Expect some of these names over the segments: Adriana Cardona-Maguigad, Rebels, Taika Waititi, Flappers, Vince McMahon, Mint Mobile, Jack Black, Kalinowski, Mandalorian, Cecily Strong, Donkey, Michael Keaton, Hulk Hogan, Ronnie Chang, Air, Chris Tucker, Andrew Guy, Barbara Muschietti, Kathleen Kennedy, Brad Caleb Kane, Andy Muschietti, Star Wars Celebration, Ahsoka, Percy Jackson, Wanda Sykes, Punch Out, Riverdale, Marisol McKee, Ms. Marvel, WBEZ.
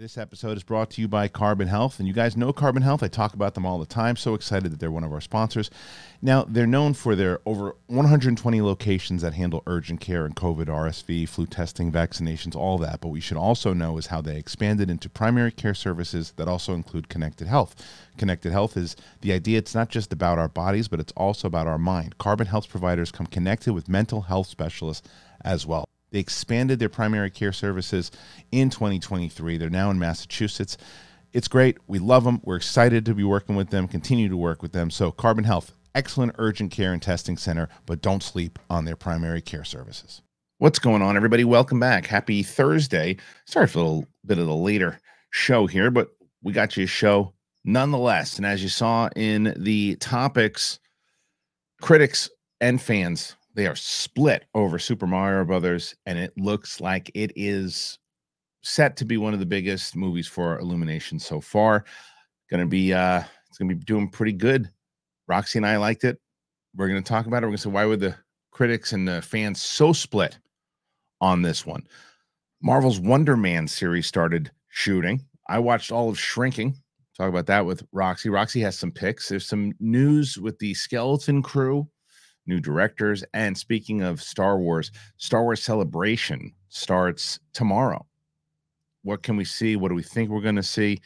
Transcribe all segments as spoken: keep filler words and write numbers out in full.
This episode is brought to you by Carbon Health, and you guys know Carbon Health. I talk about them all the time. So excited that they're one of our sponsors. Now, they're known for their over one hundred twenty locations that handle urgent care and COVID, R S V, flu testing, vaccinations, all that. But we should also know is how they expanded into primary care services that also include connected health. Connected health is the idea. It's not just about our bodies, but it's also about our mind. Carbon Health providers come connected with mental health specialists as well. They expanded their primary care services in twenty twenty-three. They're now in Massachusetts. It's great. We love them. We're excited to be working with them, continue to work with them. So Carbon Health, excellent urgent care and testing center, but don't sleep on their primary care services. What's going on, everybody? Welcome back. Happy Thursday. Sorry for a little bit of a later show here, but we got you a show nonetheless. And as you saw in the topics, critics and fans, they are split over Super Mario Brothers, and it looks like it is set to be one of the biggest movies for Illumination so far. Going to be, uh, it's going to be doing pretty good. Roxy and I liked it. We're going to talk about it. We're going to say, why were the critics and the fans so split on this one? Marvel's Wonder Man series started shooting. I watched all of Shrinking. Talk about that with Roxy. Roxy has some picks. There's some news with the Skeleton Crew, new directors. And speaking of Star Wars, Star Wars Celebration starts tomorrow. What can we see? What do we think we're going to see?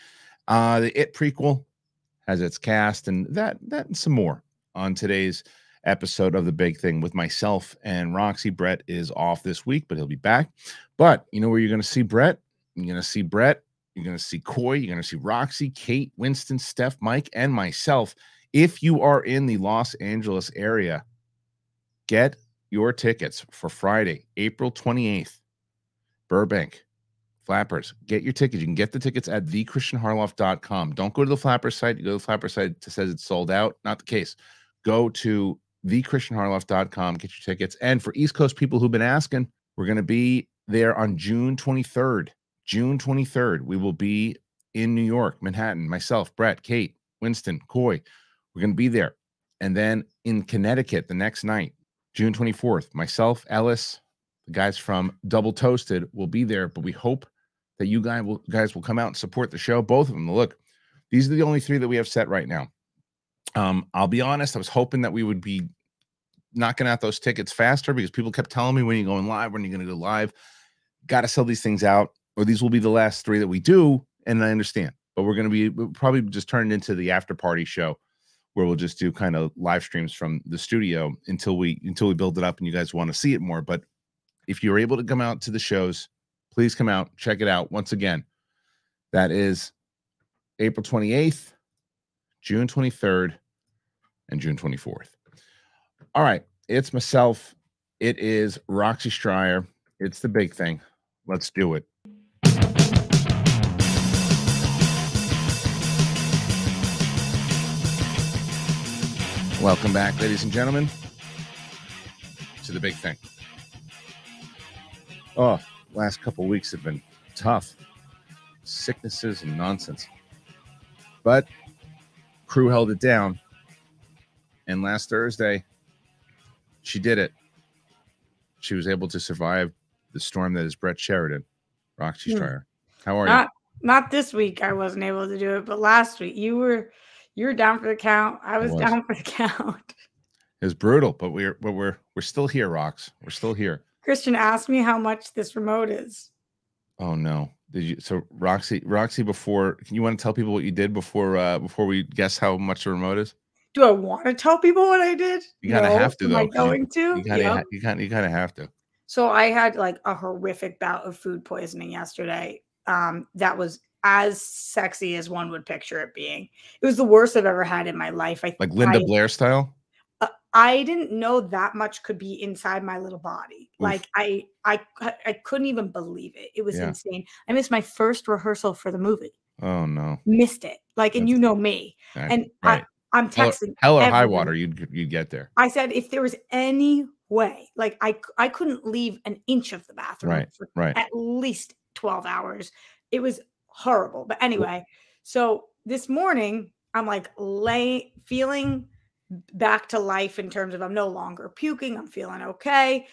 Uh, the It prequel has its cast, and that, that and some more on today's episode of The Big Thing with myself and Roxy. Brett is off this week, but he'll be back. But you know where you're going to see Brett? You're going to see Brett. You're going to see Coy. You're going to see Roxy, Kate, Winston, Steph, Mike, and myself. If you are in the Los Angeles area, get your tickets for Friday, April twenty-eighth, Burbank, Flappers. Get your tickets. You can get the tickets at the christian harloff dot com. Don't go to the Flappers site. You go to the Flappers site, it says it's sold out. Not the case. Go to the christian harloff dot com, get your tickets. And for East Coast people who've been asking, we're going to be there on June twenty-third. June twenty-third, we will be in New York, Manhattan, myself, Brett, Kate, Winston, Coy. We're going to be there. And then in Connecticut the next night, June twenty-fourth, myself, Ellis, the guys from Double Toasted will be there, but we hope that you guys will, guys will come out and support the show, both of them. Look, these are the only three that we have set right now. Um, I'll be honest, I was hoping that we would be knocking out those tickets faster because people kept telling me, when you're going live, when you're going to go live, got to sell these things out, or these will be the last three that we do, and I understand. But we're going to be probably just turned into the after-party show, where we'll just do kind of live streams from the studio until we until we build it up and you guys want to see it more. But if you're able to come out to the shows, please come out, check it out. Once again, that is April twenty-eighth, June twenty-third, and June twenty-fourth. All right, it's myself. It is Roxy Stryer. It's The Big Thing. Let's do it. Welcome back, ladies and gentlemen, to The Big Thing. Oh, last couple weeks have been tough. Sicknesses and nonsense. But crew held it down. And last Thursday, she did it. She was able to survive the storm that is Brett Sheridan. Roxy Stryer, how are not, you? Not this week I wasn't able to do it, but last week you were... You were down for the count. I was, was down for the count. It was brutal, but we're but we're we're still here, Rox. We're still here. Christian asked me how much this remote is. Oh no! Did you? So Roxy, Roxy, before, can you want to tell people what you did before uh, before we guess how much the remote is? Do I want to tell people what I did? You kind of no. have to. Though. Am I going you, to? You kind of yep. you kind you kind of have to. So I had like a horrific bout of food poisoning yesterday. Um, that was as sexy as one would picture it being. It was the worst I've ever had in my life. I like Linda I, Blair style. Uh, I didn't know that much could be inside my little body. Oof. Like I, I, I couldn't even believe it. It was yeah. insane. I missed my first rehearsal for the movie. Oh no! Missed it. Like, and That's, you know me. Right, and right. I, I'm texting. Hell, hell or high water, you'd you'd get there. I said if there was any way, like I, I couldn't leave an inch of the bathroom right, for right. at least twelve hours. It was horrible. But anyway, so this morning I'm like lay feeling back to life in terms of I'm no longer puking. I'm feeling okay.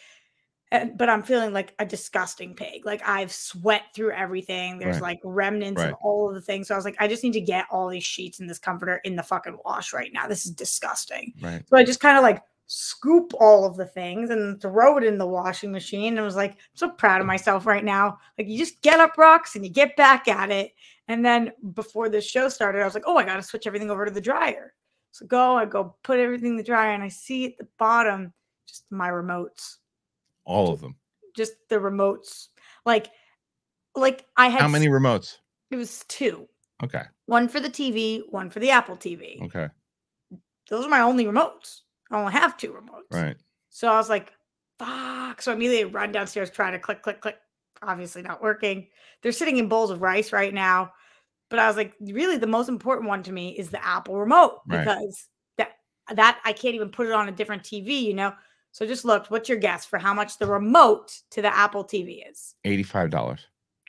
And, but I'm feeling like a disgusting pig. Like I've sweat through everything. There's right. like remnants right. of all of the things. So I was like, I just need to get all these sheets and this comforter in the fucking wash right now. This is disgusting. Right. So I just kind of like scoop all of the things and throw it in the washing machine. And I was like, I'm so proud of myself right now. Like you just get up, Rox, and you get back at it. And then before the show started, I was like, oh, I got to switch everything over to the dryer. So go, I go put everything in the dryer and I see at the bottom, just my remotes. All of them. Just the remotes. Like, like I had. How many remotes? It was two. Okay. One for the T V, one for the Apple T V. Okay. Those are my only remotes. I only have two remotes. Right. So I was like, fuck. So I immediately run downstairs, try to click, click, click. Obviously not working. They're sitting in bowls of rice right now. But I was like, really the most important one to me is the Apple remote. Right. Because that, that I can't even put it on a different T V, you know. So just looked, what's your guess for how much the remote to the Apple T V is? eighty-five dollars.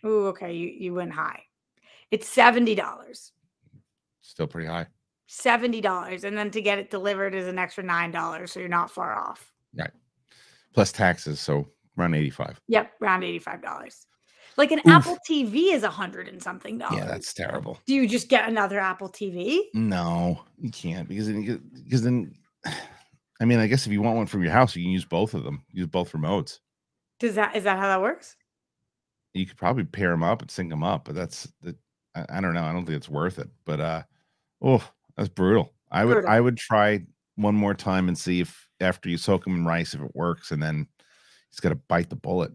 Ooh, okay. You, you went high. It's seventy dollars. Still pretty high. seventy dollars. And then to get it delivered is an extra nine dollars. So you're not far off. Right. Plus taxes. So around eighty-five dollars. Yep. Around eighty-five dollars. Like an Oof. Apple T V is a hundred and something dollars. Yeah, that's terrible. Do you just get another Apple T V? No, you can't because then, because then... I mean, I guess if you want one from your house, you can use both of them. Use both remotes. Does that is that how that works? You could probably pair them up and sync them up, but that's the I, I don't know. I don't think it's worth it. But uh, oh, that's brutal. I would brutal. I would try one more time and see if after you soak them in rice if it works, and then he's got to bite the bullet.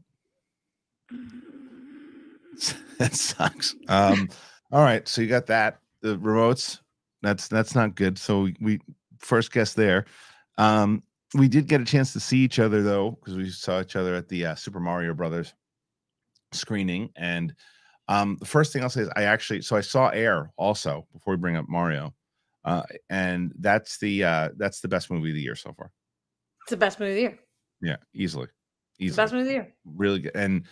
That sucks. Um, all right, so you got that the remotes. That's that's not good. So we first guess there. Um, we did get a chance to see each other though, because we saw each other at the uh, Super Mario Brothers screening. And um, the first thing I'll say is I actually so I saw Air also before we bring up Mario, uh, and that's the uh, that's the best movie of the year so far. It's the best movie of the year. Yeah, easily, easily. It's the best movie of the year. Really good. And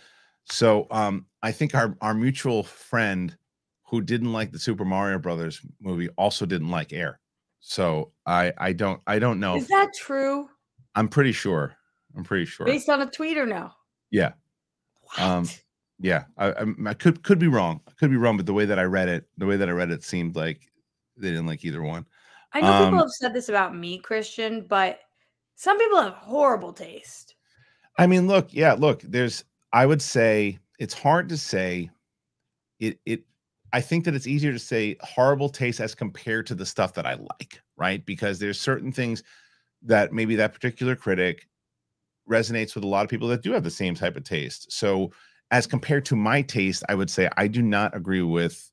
so um, I think our our mutual friend who didn't like the Super Mario Brothers movie also didn't like Air. So I I don't I don't know. Is that true? I'm pretty sure. I'm pretty sure. Based on a tweet or no? Yeah. What? Um, yeah. I, I I could could be wrong. I could be wrong, but the way that I read it, the way that I read it seemed like they didn't like either one. I know um, people have said this about me, Christian, but some people have horrible taste. I mean, look, yeah, look. There's I would say it's hard to say. It it. I think that it's easier to say horrible taste as compared to the stuff that I like, right? Because there's certain things that maybe that particular critic resonates with a lot of people that do have the same type of taste. So as compared to my taste, I would say I do not agree with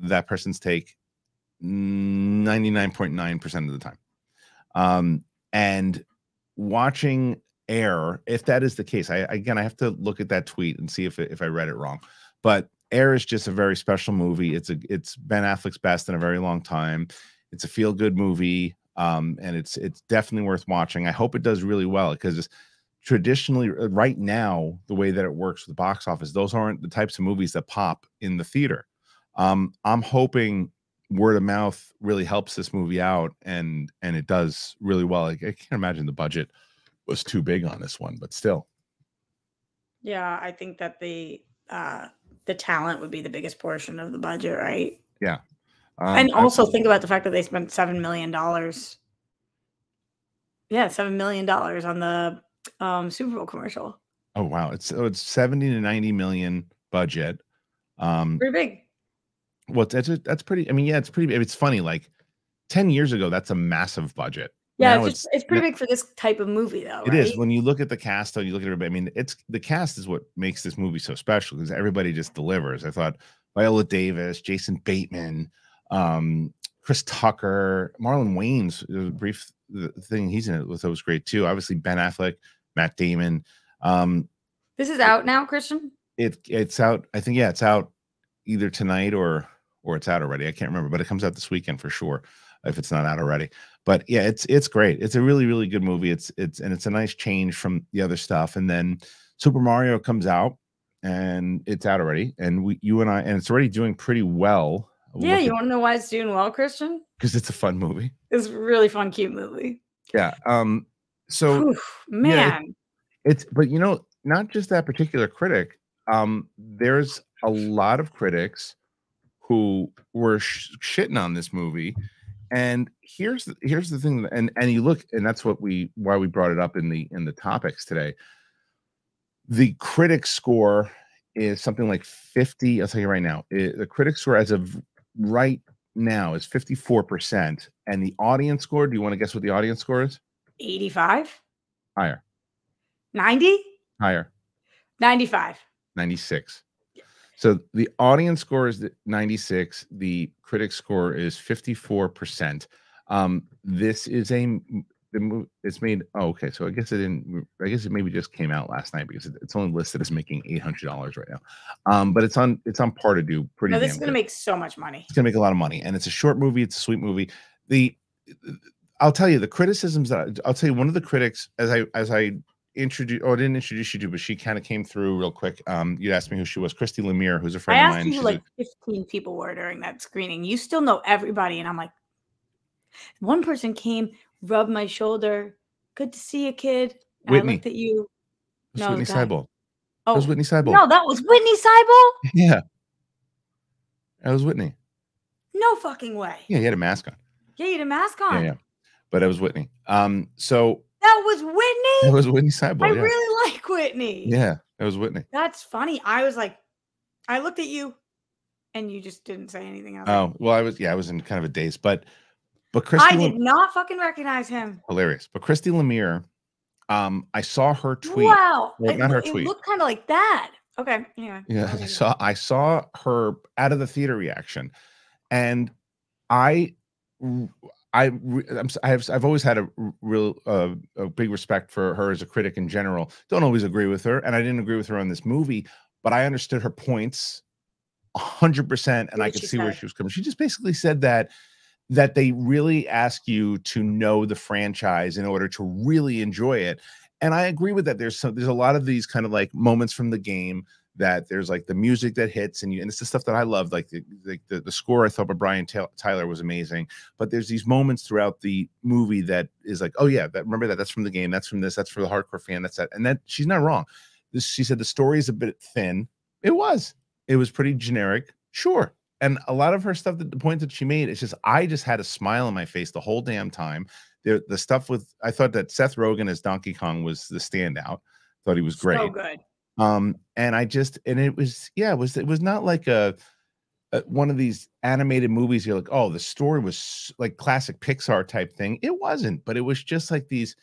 that person's take ninety-nine point nine percent of the time. Um, and watching Air, if that is the case, I again, I have to look at that tweet and see if, if I read it wrong. But Air is just a very special movie. It's a it's Ben Affleck's best in a very long time. It's a feel-good movie, um, and it's it's definitely worth watching. I hope it does really well because it's traditionally, right now, the way that it works with the box office, those aren't the types of movies that pop in the theater. Um, I'm hoping word of mouth really helps this movie out, and and it does really well. I, I can't imagine the budget was too big on this one, but still. Yeah, I think that the... Uh... the talent would be the biggest portion of the budget, right? Yeah. Um, and also absolutely. Think about the fact that they spent seven million dollars. Yeah, seven million dollars on the um, Super Bowl commercial. Oh, wow. It's so it's seventy to ninety million budget. Um, pretty big. Well, that's, that's pretty, I mean, yeah, it's pretty big. It's funny, like ten years ago, that's a massive budget. Yeah, it's, just, it's, it's pretty big for this type of movie, though. It right? is. When you look at the cast, though, you look at everybody. I mean, it's the cast is what makes this movie so special because everybody just delivers. I thought Viola Davis, Jason Bateman, um, Chris Tucker, Marlon Wayans. The brief thing he's in it with that was great too. Obviously, Ben Affleck, Matt Damon. Um, this is out now, Christian. It it's out. I think yeah, it's out either tonight or or it's out already. I can't remember, but it comes out this weekend for sure. If it's not out already. But yeah, it's it's great. It's a really, really good movie. It's it's and it's a nice change from the other stuff. And then Super Mario comes out and it's out already. And we you and I and it's already doing pretty well. Yeah, you want to know why it's doing well, Christian? Because it's a fun movie. It's a really fun, cute movie. Yeah. Um, so Oof, man. Yeah, it, it's but you know, not just that particular critic. Um, there's a lot of critics who were sh shitting on this movie, and here's the, here's the thing. And and you look, and that's what we why we brought it up in the in the topics today. The critic score is something like fifty. I'll tell you right now, it, the critic score as of right now is fifty-four percent, and the audience score. Do you want to guess what the audience score is? eighty-five. Higher. ninety. Higher. ninety-five. ninety-six. So the audience score is ninety-six. The critic score is fifty-four percent. Um, this is a it's made. Oh, okay. So I guess it didn't. I guess it maybe just came out last night because it's only listed as making eight hundred dollars right now. Um, but it's on it's on par to do pretty. No, this damn is going to make so much money. It's going to make a lot of money, and it's a short movie. It's a sweet movie. The I'll tell you the criticisms that I, I'll tell you one of the critics as I as I. Introduce oh, I didn't introduce you to, but she kind of came through real quick. Um, you asked me who she was, Christy Lemire, who's a friend of mine. I asked you who like fifteen people were during that screening. You still know everybody, and I'm like, one person came, rubbed my shoulder. Good to see you, kid. And Whitney. I looked at you. It was no, Whitney Seibel. Oh, that was Whitney Seibel. No, that was Whitney Seibel. Yeah, that was Whitney. No fucking way. Yeah, he had a mask on. Yeah, he had a mask on. Yeah, yeah. But it was Whitney. Um, so. That was Whitney? That was Whitney Seibel. I yeah. really like Whitney. Yeah, that was Whitney. That's funny. I was like, I looked at you and you just didn't say anything else. Oh, well, I was, yeah, I was in kind of a daze, but, but Christy. I did not fucking recognize him. Hilarious. But Christy Lemire, um, I saw her tweet. Wow. Well, not it, her tweet. It looked kind of like that. Okay. Anyway. Yeah. I saw, I saw her out of the theater reaction, and I, I, I'm, I've, I've always had a real uh, a big respect for her as a critic in general. Don't always agree with her, and I didn't agree with her on this movie, but I understood her points one hundred percent, and I could see where she was coming. She just basically said that that they really ask you to know the franchise in order to really enjoy it, and I agree with that. There's some, there's a lot of these kind of like moments from the game that there's like the music that hits, and you, and it's the stuff that I love, like the the, the score I thought by Brian Tyler was amazing. But there's these moments throughout the movie that is like, oh yeah, that, remember that? That's from the game. That's from this. That's for the hardcore fan. That's that. And that she's not wrong. This, she said the story is a bit thin. It was. It was pretty generic, sure. And a lot of her stuff, that the point that she made, it's just I just had a smile on my face the whole damn time. The the stuff with I thought that Seth Rogen as Donkey Kong was the standout. Thought he was great. So good. Um, and I just, and it was, yeah, it was, it was not like a, a, one of these animated movies. You're like, oh, the story was like classic Pixar type thing. It wasn't, but it was just like these,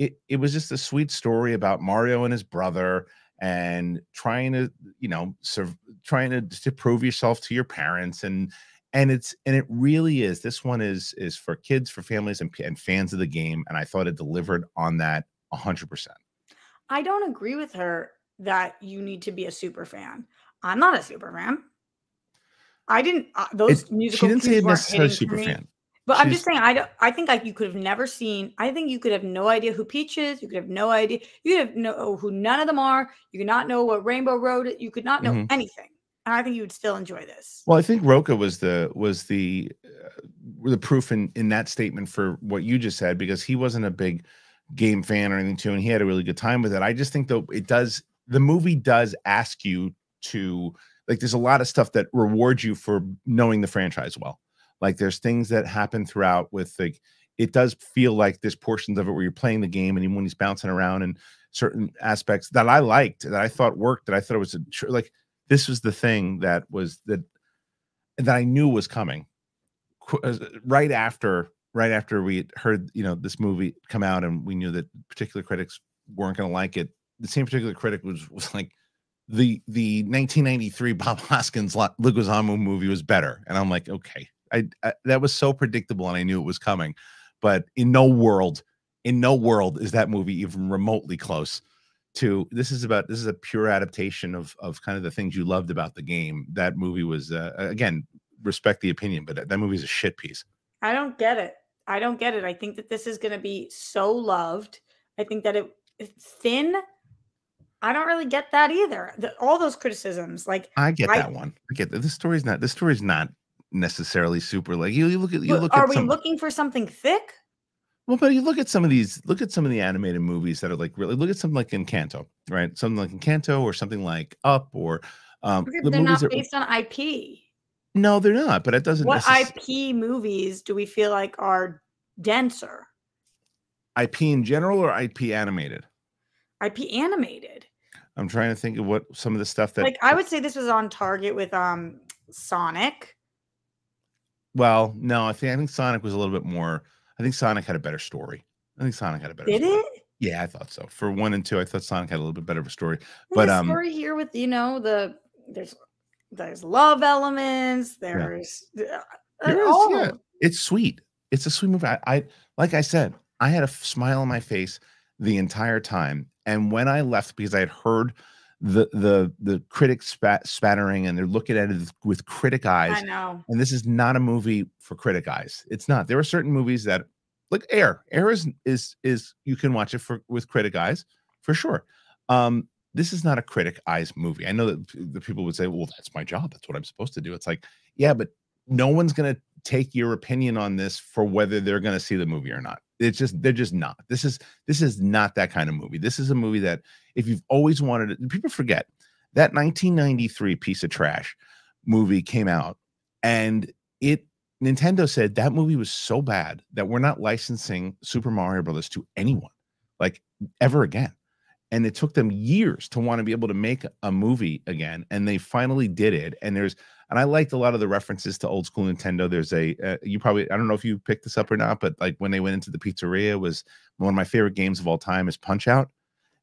it, it was just a sweet story about Mario and his brother and trying to, you know, sort of trying to, to prove yourself to your parents. And, and it's, and it really is, this one is, is for kids, for families and, and fans of the game. And I thought it delivered on that a hundred percent. I don't agree with her that you need to be a super fan. I'm not a super fan. I didn't uh, those it, musical. She didn't say it necessarily super fan. But She's, I'm just saying I don't. I think like you could have never seen. I think you could have no idea who Peach is. You could have no idea. You could have no who none of them are. You could not know what Rainbow Road. You could not know mm-hmm. anything. And I think you would still enjoy this. Well, I think Roka was the was the uh, the proof in in that statement for what you just said, because he wasn't a big game fan or anything too, and he had a really good time with it. I just think though it does. The movie does ask you to, like, there's a lot of stuff that rewards you for knowing the franchise well. Like, there's things that happen throughout with, like, it does feel like there's portions of it where you're playing the game and even when he's bouncing around and certain aspects that I liked, that I thought worked, that I thought it was, a, like, this was the thing that was, that that I knew was coming. Right after, right after we heard, you know, this movie come out and we knew that particular critics weren't going to like it, the same particular critic was, was like the the nineteen ninety-three Bob Hoskins Leguizamo movie was better, and I'm like, okay, I, I that was so predictable, and I knew it was coming, but in no world, in no world is that movie even remotely close to this. Is about this is a pure adaptation of of kind of the things you loved about the game. That movie was uh, again, respect the opinion, but that, that movie is a shit piece. I don't get it. I don't get it. I think that this is going to be so loved. I think that it it's thin. I don't really get that either. The, all those criticisms, like I get I, that one. I get that. This story's not. This story's not necessarily super. Like you, you look at. You look. Are at we some, looking for something thick? Well, but you look at some of these, look at some of the animated movies that are like really, look at something like Encanto, right? Something like Encanto or something like Up or. Um, the they're not based are, on I P. No, they're not, but it doesn't. What I P movies do we feel like are denser? I P in general or I P animated? I P animated. I'm trying to think of what some of the stuff that. Like, I would say this was on target with um Sonic. Well, no, I think I think Sonic was a little bit more. I think Sonic had a better story. I think Sonic had a better. Did story. It? Yeah, I thought so. For one and two, I thought Sonic had a little bit better of a story. But the story um, here with you know the there's there's love elements. There's yeah. uh, there all is, yeah. It's sweet. It's a sweet movie. I, I like I said, I had a smile on my face the entire time, and when I left because I had heard the the the critics spat, spattering and they're looking at it with critic eyes. I know. And this is not a movie for critic eyes. It's not. There are certain movies that like Air. Air is is is you can watch it for with critic eyes for sure. Um, this is not a critic eyes movie. I know that the people would say, "Well, that's my job. That's what I'm supposed to do." It's like, yeah, but no one's gonna take your opinion on this for whether they're gonna see the movie or not. It's just they're just not. This is this is not that kind of movie. This is a movie that if you've always wanted it, people forget that nineteen ninety-three piece of trash movie came out, and it Nintendo said that movie was so bad that we're not licensing Super Mario Brothers to anyone like ever again. And it took them years to want to be able to make a movie again, and they finally did it. And there's and I liked a lot of the references to old school Nintendo. There's a uh, you probably I don't know if you picked this up or not, but like when they went into the pizzeria was one of my favorite games of all time is Punch Out,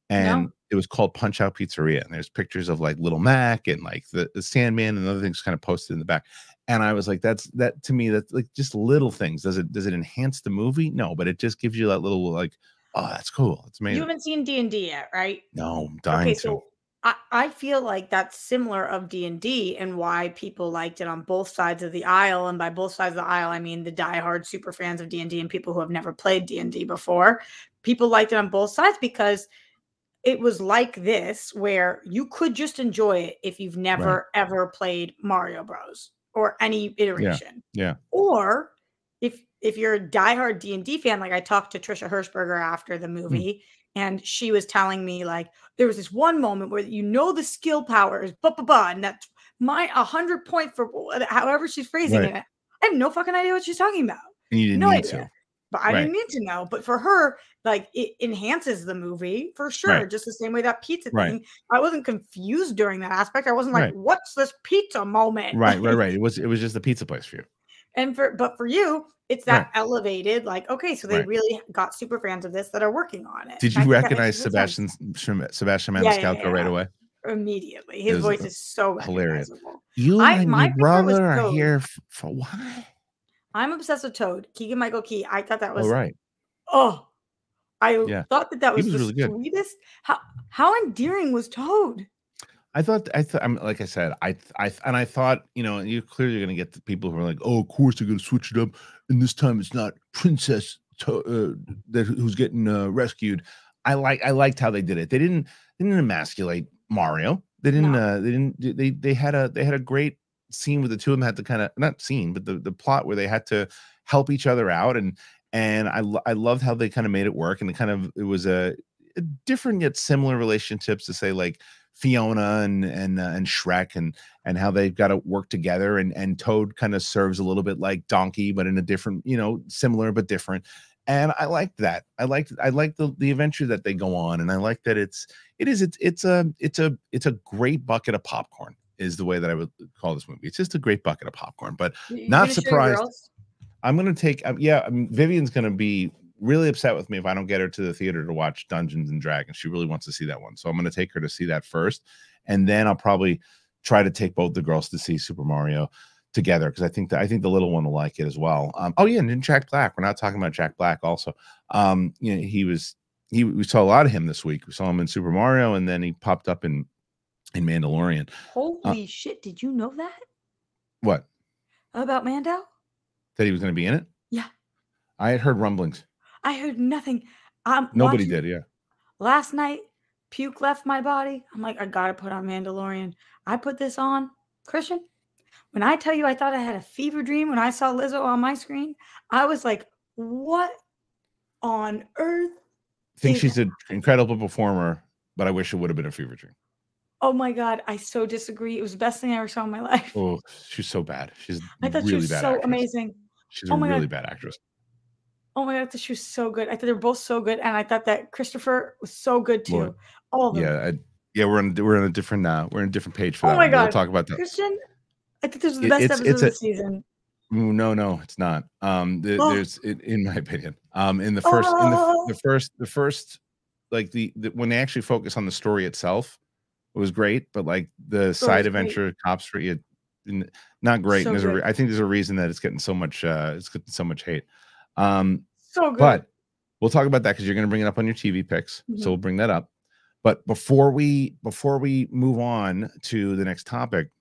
and no. It was called Punch Out Pizzeria. And there's pictures of like Little Mac and like the, the Sandman and other things kind of posted in the back. And I was like, that's that to me. That's like just little things. Does it does it enhance the movie? No, but it just gives you that little like. Oh, that's cool. It's amazing. You haven't seen D and D yet, right? No, I'm dying okay, to. So I, I feel like that's similar of D and D and why people liked it on both sides of the aisle. And by both sides of the aisle, I mean the diehard super fans of D and D and people who have never played D and D before. People liked it on both sides because it was like this where you could just enjoy it if you've never, right. ever played Mario Bros. Or any iteration. Yeah. yeah. Or if... If you're a diehard D and D fan, like I talked to Trisha Hirschberger after the movie, mm. and she was telling me like there was this one moment where you know the skill power is blah blah blah, and that's my a hundred point for however she's phrasing right. it. I have no fucking idea what she's talking about. And you didn't no need idea. to, but I right. didn't need to know. But for her, like it enhances the movie for sure, right. just the same way that pizza right. thing. I wasn't confused during that aspect. I wasn't like, right. what's this pizza moment? Right, right, right. It was it was just the pizza place for you. And for but for you. It's that right. elevated, like, okay, so they right. really got super fans of this that are working on it. Did you recognize Sebastian Sebastian Maniscalco yeah, yeah, yeah, right yeah. away? Immediately. His voice is so hilarious. You I, and my brother are Toad. Here for why? I'm obsessed with Toad. Keegan-Michael Key. I thought that was... Oh, right. Oh, I yeah. thought that that was, was the really sweetest. How, how endearing was Toad? I thought I thought I'm like I said I I and I thought you know you're clearly going to get the people who are like oh of course they're going to switch it up and this time it's not Princess to, uh, that who's getting uh, rescued. I like I liked how they did it. They didn't they didn't emasculate Mario. They didn't no. uh, they didn't they they had a they had a great scene with the two of them had to kind of not scene but the the plot where they had to help each other out and and I I loved how they kind of made it work and it kind of it was a, a different yet similar relationships to say like. Fiona and and uh, and Shrek and and how they've got to work together and and Toad kind of serves a little bit like Donkey but in a different you know similar but different and I liked that I liked I liked the the adventure that they go on and I like that it's it is it's it's a it's a it's a great bucket of popcorn is the way that I would call this movie. It's just a great bucket of popcorn but You're not surprised. I'm gonna take um, yeah I mean, Vivian's gonna be really upset with me if I don't get her to the theater to watch Dungeons and Dragons. She really wants to see that one. So I'm going to take her to see that first. And then I'll probably try to take both the girls to see Super Mario together. Cause I think that, I think the little one will like it as well. Um, oh yeah. And then Jack Black, we're not talking about Jack Black also. Um, you know, he was, he, we saw a lot of him this week. We saw him in Super Mario and then he popped up in, in Mandalorian. Holy uh, shit. Did you know that? What? About Mando? That he was going to be in it? Yeah. I had heard rumblings. I heard nothing. Um, Nobody watching. did, yeah. Last night, puke left my body. I'm like, I gotta put on Mandalorian. I put this on. Christian, when I tell you I thought I had a fever dream when I saw Lizzo on my screen, I was like, what on earth. I think she's an incredible performer, but I wish it would have been a fever dream. Oh my God, I so disagree. It was the best thing I ever saw in my life. Oh, she's so bad. She's I thought really she was bad so actress. Amazing. She's oh a really God. bad actress. Oh my God, I thought she was so good. I thought they were both so good, and I thought that Christopher was so good too. Well, All of them. Yeah, I, yeah, we're on we're on a different uh, we're on a different page for oh that. Oh my one. God, we'll talk about that. Christian, I think this was the it, best it's, episode it's a, of the season. No, no, it's not. Um, the, oh. there's in, in my opinion. Um, in the first, oh. in the, the first, the first, like the, the when they actually focus on the story itself. It was great, but like the so side adventure great. cops for you, not great. So and there's a re- I think there's a reason that it's getting so much, uh, it's getting so much hate. Um, so good. But we'll talk about that because you're going to bring it up on your T V picks, mm-hmm. so we'll bring that up. But before we before we move on to the next topic,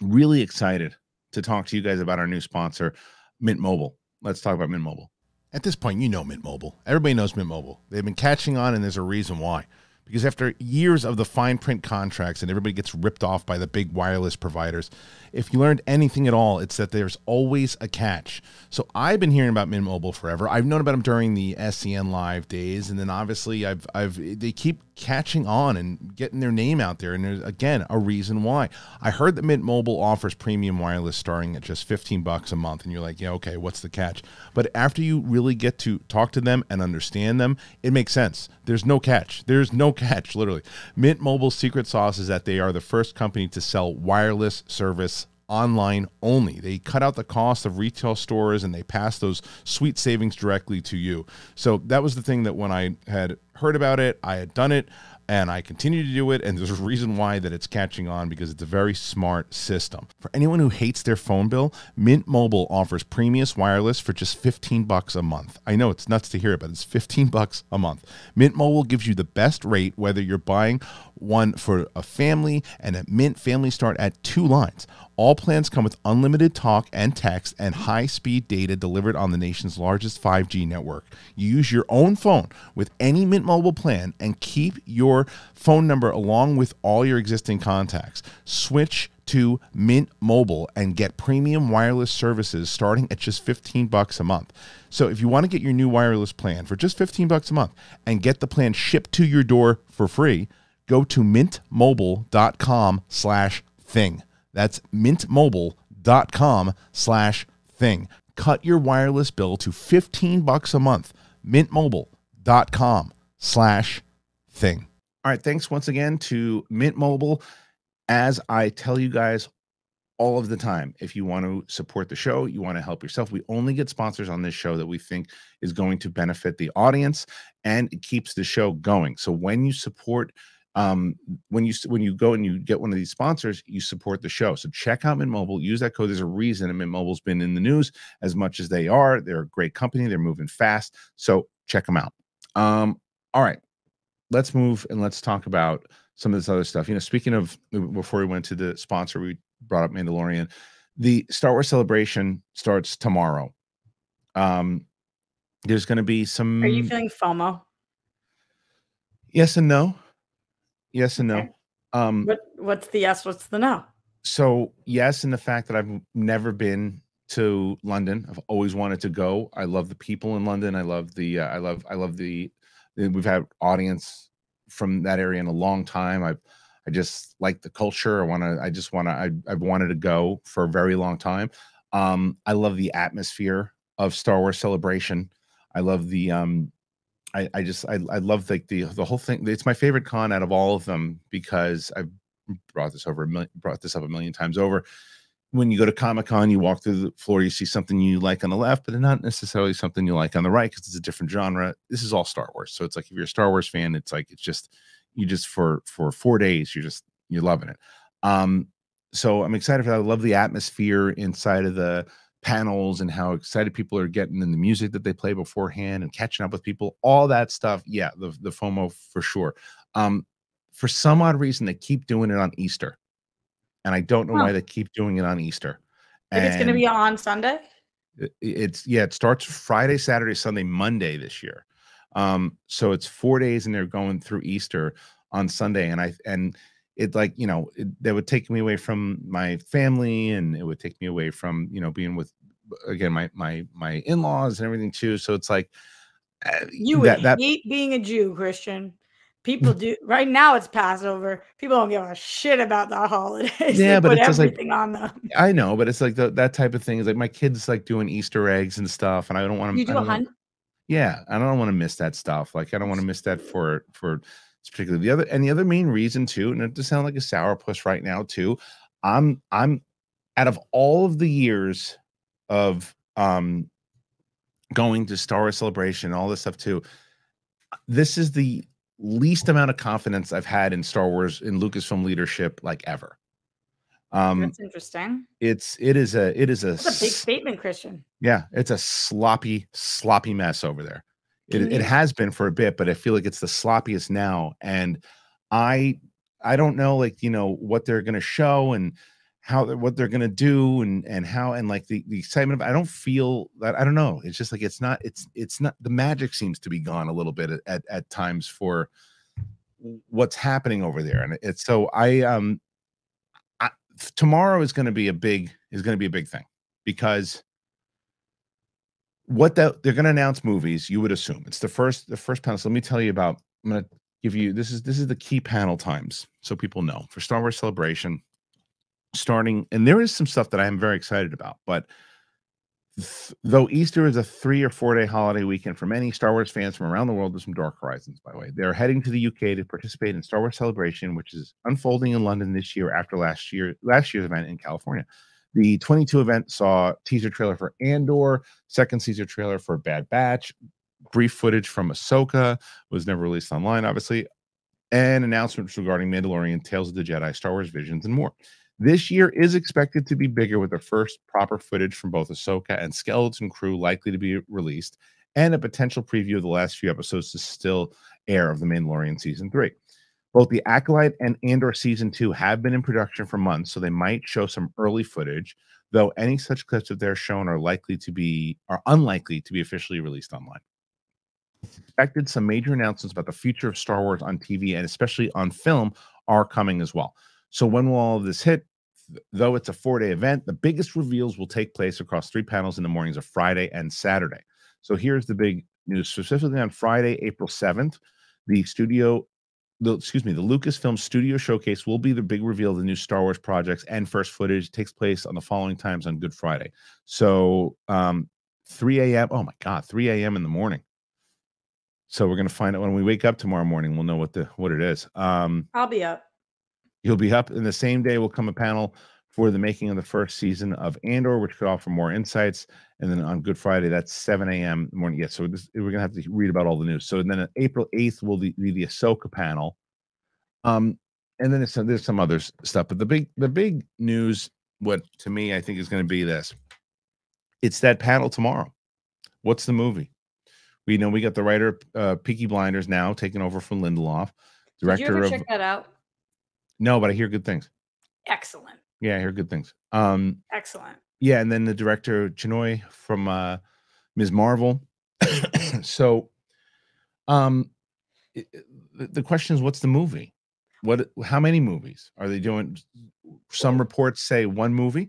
really excited to talk to you guys about our new sponsor, Mint Mobile. Let's talk about Mint Mobile. At this point, you know Mint Mobile. Everybody knows Mint Mobile. They've been catching on, and there's a reason why. Because after years of the fine print contracts and everybody gets ripped off by the big wireless providers, if you learned anything at all, it's that there's always a catch. So I've been hearing about Mint Mobile forever. I've known about them during the S C N Live days, and then obviously I've I've they keep catching on and getting their name out there, and there's, again, a reason why. I heard that Mint Mobile offers premium wireless starting at just fifteen bucks a month, and you're like, yeah, okay, what's the catch? But after you really get to talk to them and understand them, it makes sense. There's no catch. There's no catch, literally. Mint Mobile's secret sauce is that they are the first company to sell wireless service online only. They cut out the cost of retail stores, and they pass those sweet savings directly to you. So that was the thing that when I had heard about it, I had done it, and I continue to do it, and there's a reason why that it's catching on, because it's a very smart system. For anyone who hates their phone bill, Mint Mobile offers premium wireless for just fifteen bucks a month. I know it's nuts to hear it, but it's fifteen bucks a month. Mint Mobile gives you the best rate, whether you're buying one for a family, and at Mint, families start at two lines. All plans come with unlimited talk and text and high-speed data delivered on the nation's largest five G network. You use your own phone with any Mint Mobile plan and keep your phone number along with all your existing contacts. Switch to Mint Mobile and get premium wireless services starting at just fifteen bucks a month. So if you want to get your new wireless plan for just fifteen bucks a month and get the plan shipped to your door for free, go to mintmobile.com slash thing. That's mintmobile.com slash thing. Cut your wireless bill to fifteen bucks a month. mintmobile.com slash thing. All right. Thanks once again to Mint Mobile. As I tell you guys all of the time, if you want to support the show, you want to help yourself, we only get sponsors on this show that we think is going to benefit the audience, and it keeps the show going. So when you support Um, when you when you go and you get one of these sponsors, you support the show. So check out Mint Mobile. Use that code. There's a reason Mint Mobile's been in the news as much as they are. They're a great company. They're moving fast. So check them out. Um, all right, let's move and let's talk about some of this other stuff. You know, speaking of, before we went to the sponsor, we brought up Mandalorian. The Star Wars Celebration starts tomorrow. Um, there's going to be some. Are you feeling FOMO? Yes and no. Yes and no. Okay. Um, what, what's the yes? What's the no? So yes, and the fact that I've never been to London. I've always wanted to go. I love the people in London. I love the. Uh, I love. I love the. We've had audience from that area in a long time. I. I just like the culture. I want to. I just want to. I. I've wanted to go for a very long time. Um, I love the atmosphere of Star Wars Celebration. I love the. Um, I, I just I, I love like the the whole thing. It's my favorite con out of all of them, because I've brought this over brought this up a million times over. When you go to Comic-Con, you walk through the floor, you see something you like on the left, but not necessarily something you like on the right, because it's a different genre. This is all Star Wars, so it's like if you're a Star Wars fan, it's like it's just you just for for four days you're just you're loving it. Um, so I'm excited for that. I love the atmosphere inside of the panels and how excited people are getting in the music that they play beforehand and catching up with people, all that stuff. Yeah, the the FOMO for sure. Um, for some odd reason, they keep doing it on Easter, and I don't know huh. why they keep doing it on Easter. And it's going to be on Sunday. It, it's yeah, it starts Friday, Saturday, Sunday, Monday this year. Um, so it's four days, and they're going through Easter on Sunday, and I and. It like, you know, it, that would take me away from my family, and it would take me away from, you know, being with, again, my my my in-laws and everything too. So it's like Uh, you would that, that, hate being a Jew, Christian. People do right now. It's Passover. People don't give a shit about the holidays. Yeah, but it's just like on them. I know, but it's like the, that type of thing is like my kids like doing Easter eggs and stuff, and I don't want to. You do a hunt? Yeah, I don't want to miss that stuff. Like I don't want to miss that for for particularly the other and the other main reason too. And it does sound like a sourpuss right now too. I'm I'm out of all of the years of um going to Star Wars Celebration, all this stuff too. This is the least amount of confidence I've had in Star Wars in Lucasfilm leadership like ever. Um that's interesting. It's it is a it is a, that's a big statement, Christian. Yeah, it's a sloppy, sloppy mess over there. It mm-hmm. it has been for a bit, but I feel like it's the sloppiest now. And I I don't know, like, you know, what they're gonna show and how what they're gonna do and and how and like the, the excitement of I don't feel that I don't know. It's just like it's not it's it's not the magic seems to be gone a little bit at at, at times for what's happening over there. And it's so I um I, tomorrow is gonna be a big is gonna be a big thing because what that they're gonna announce movies, you would assume it's the first the first panel. So let me tell you about I'm gonna give you this is this is the key panel times so people know for Star Wars Celebration. Starting, and there is some stuff that I am very excited about, but th though Easter is a three or four day holiday weekend for many Star Wars fans from around the world, there's some Dark Horizons, by the way. They're heading to the U K to participate in Star Wars Celebration, which is unfolding in London this year after last year last year's event in California. The twenty-two event saw teaser trailer for Andor, second teaser trailer for Bad Batch, brief footage from Ahsoka, was never released online, obviously, and announcements regarding Mandalorian, Tales of the Jedi, Star Wars Visions, and more. This year is expected to be bigger with the first proper footage from both Ahsoka and Skeleton Crew likely to be released, and a potential preview of the last few episodes to still air of The Mandalorian Season three. Both The Acolyte and Andor Season two have been in production for months, so they might show some early footage, though any such clips that they're shown are likely to be are unlikely to be officially released online. It's expected some major announcements about the future of Star Wars on T V and especially on film are coming as well. So when will all of this hit? Though it's a four-day event, the biggest reveals will take place across three panels in the mornings of Friday and Saturday. So here's the big news, specifically on Friday, April seventh, the studio, the, excuse me, the Lucasfilm Studio Showcase will be the big reveal of the new Star Wars projects and first footage. It takes place on the following times on Good Friday. So um, three a m Oh my God, three a m in the morning. So we're gonna find out when we wake up tomorrow morning. We'll know what the what it is. Um, I'll be up. You'll be up, and the same day will come a panel for the making of the first season of Andor, which could offer more insights. And then on Good Friday, that's seven a m morning. Yeah, so this, we're going to have to read about all the news. So then on April eighth will be, be the Ahsoka panel. Um, and then there's some, there's some other stuff. But the big the big news, what to me I think is going to be this. It's that panel tomorrow. What's the movie? We know we got the writer, uh, Peaky Blinders now, taking over from Lindelof. Director Did you ever of, check that out? No, but I hear good things. Excellent. Yeah, I hear good things. Um, Excellent. Yeah, and then the director, Chinoy, from uh, Miz Marvel. So um, it, the question is, what's the movie? What? How many movies are they doing? Some reports say one movie.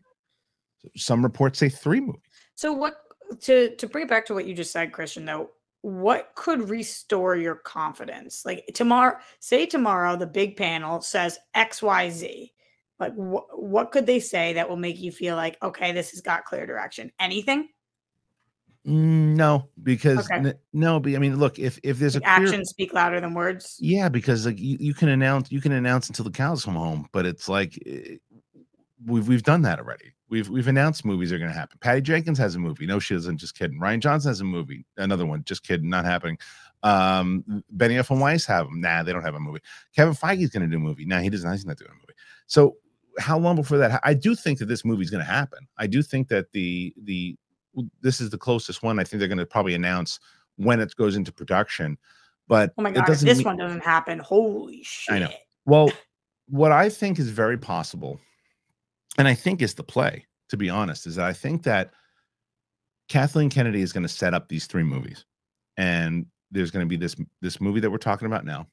Some reports say three movies. So what? To, to bring it back to what you just said, Christian, though, what could restore your confidence? Like tomorrow, say tomorrow, the big panel says X Y Z. Like wh what could they say that will make you feel like, okay, this has got clear direction? Anything? No, because okay. no, but I mean, look, if, if there's like a clear... actions speak louder than words. Yeah. Because like you, you can announce, you can announce until the cows come home, but it's like, it, we've, we've done that already. We've we've announced movies are going to happen. Patty Jenkins has a movie. No, she doesn't. Just kidding. Ryan Johnson has a movie. Another one. Just kidding. Not happening. Um, Benioff and Weiss have them. Nah, they don't have a movie. Kevin Feige's going to do a movie. Nah, he doesn't. He's not doing a movie. So how long before that? I do think that this movie is going to happen. I do think that the the this is the closest one. I think they're going to probably announce when it goes into production. But oh my God, it doesn't if this mean, one doesn't happen. Holy shit! I know. Well, what I think is very possible. And I think it's the play, to be honest, is that I think that Kathleen Kennedy is going to set up these three movies. And there's going to be this, this movie that we're talking about now,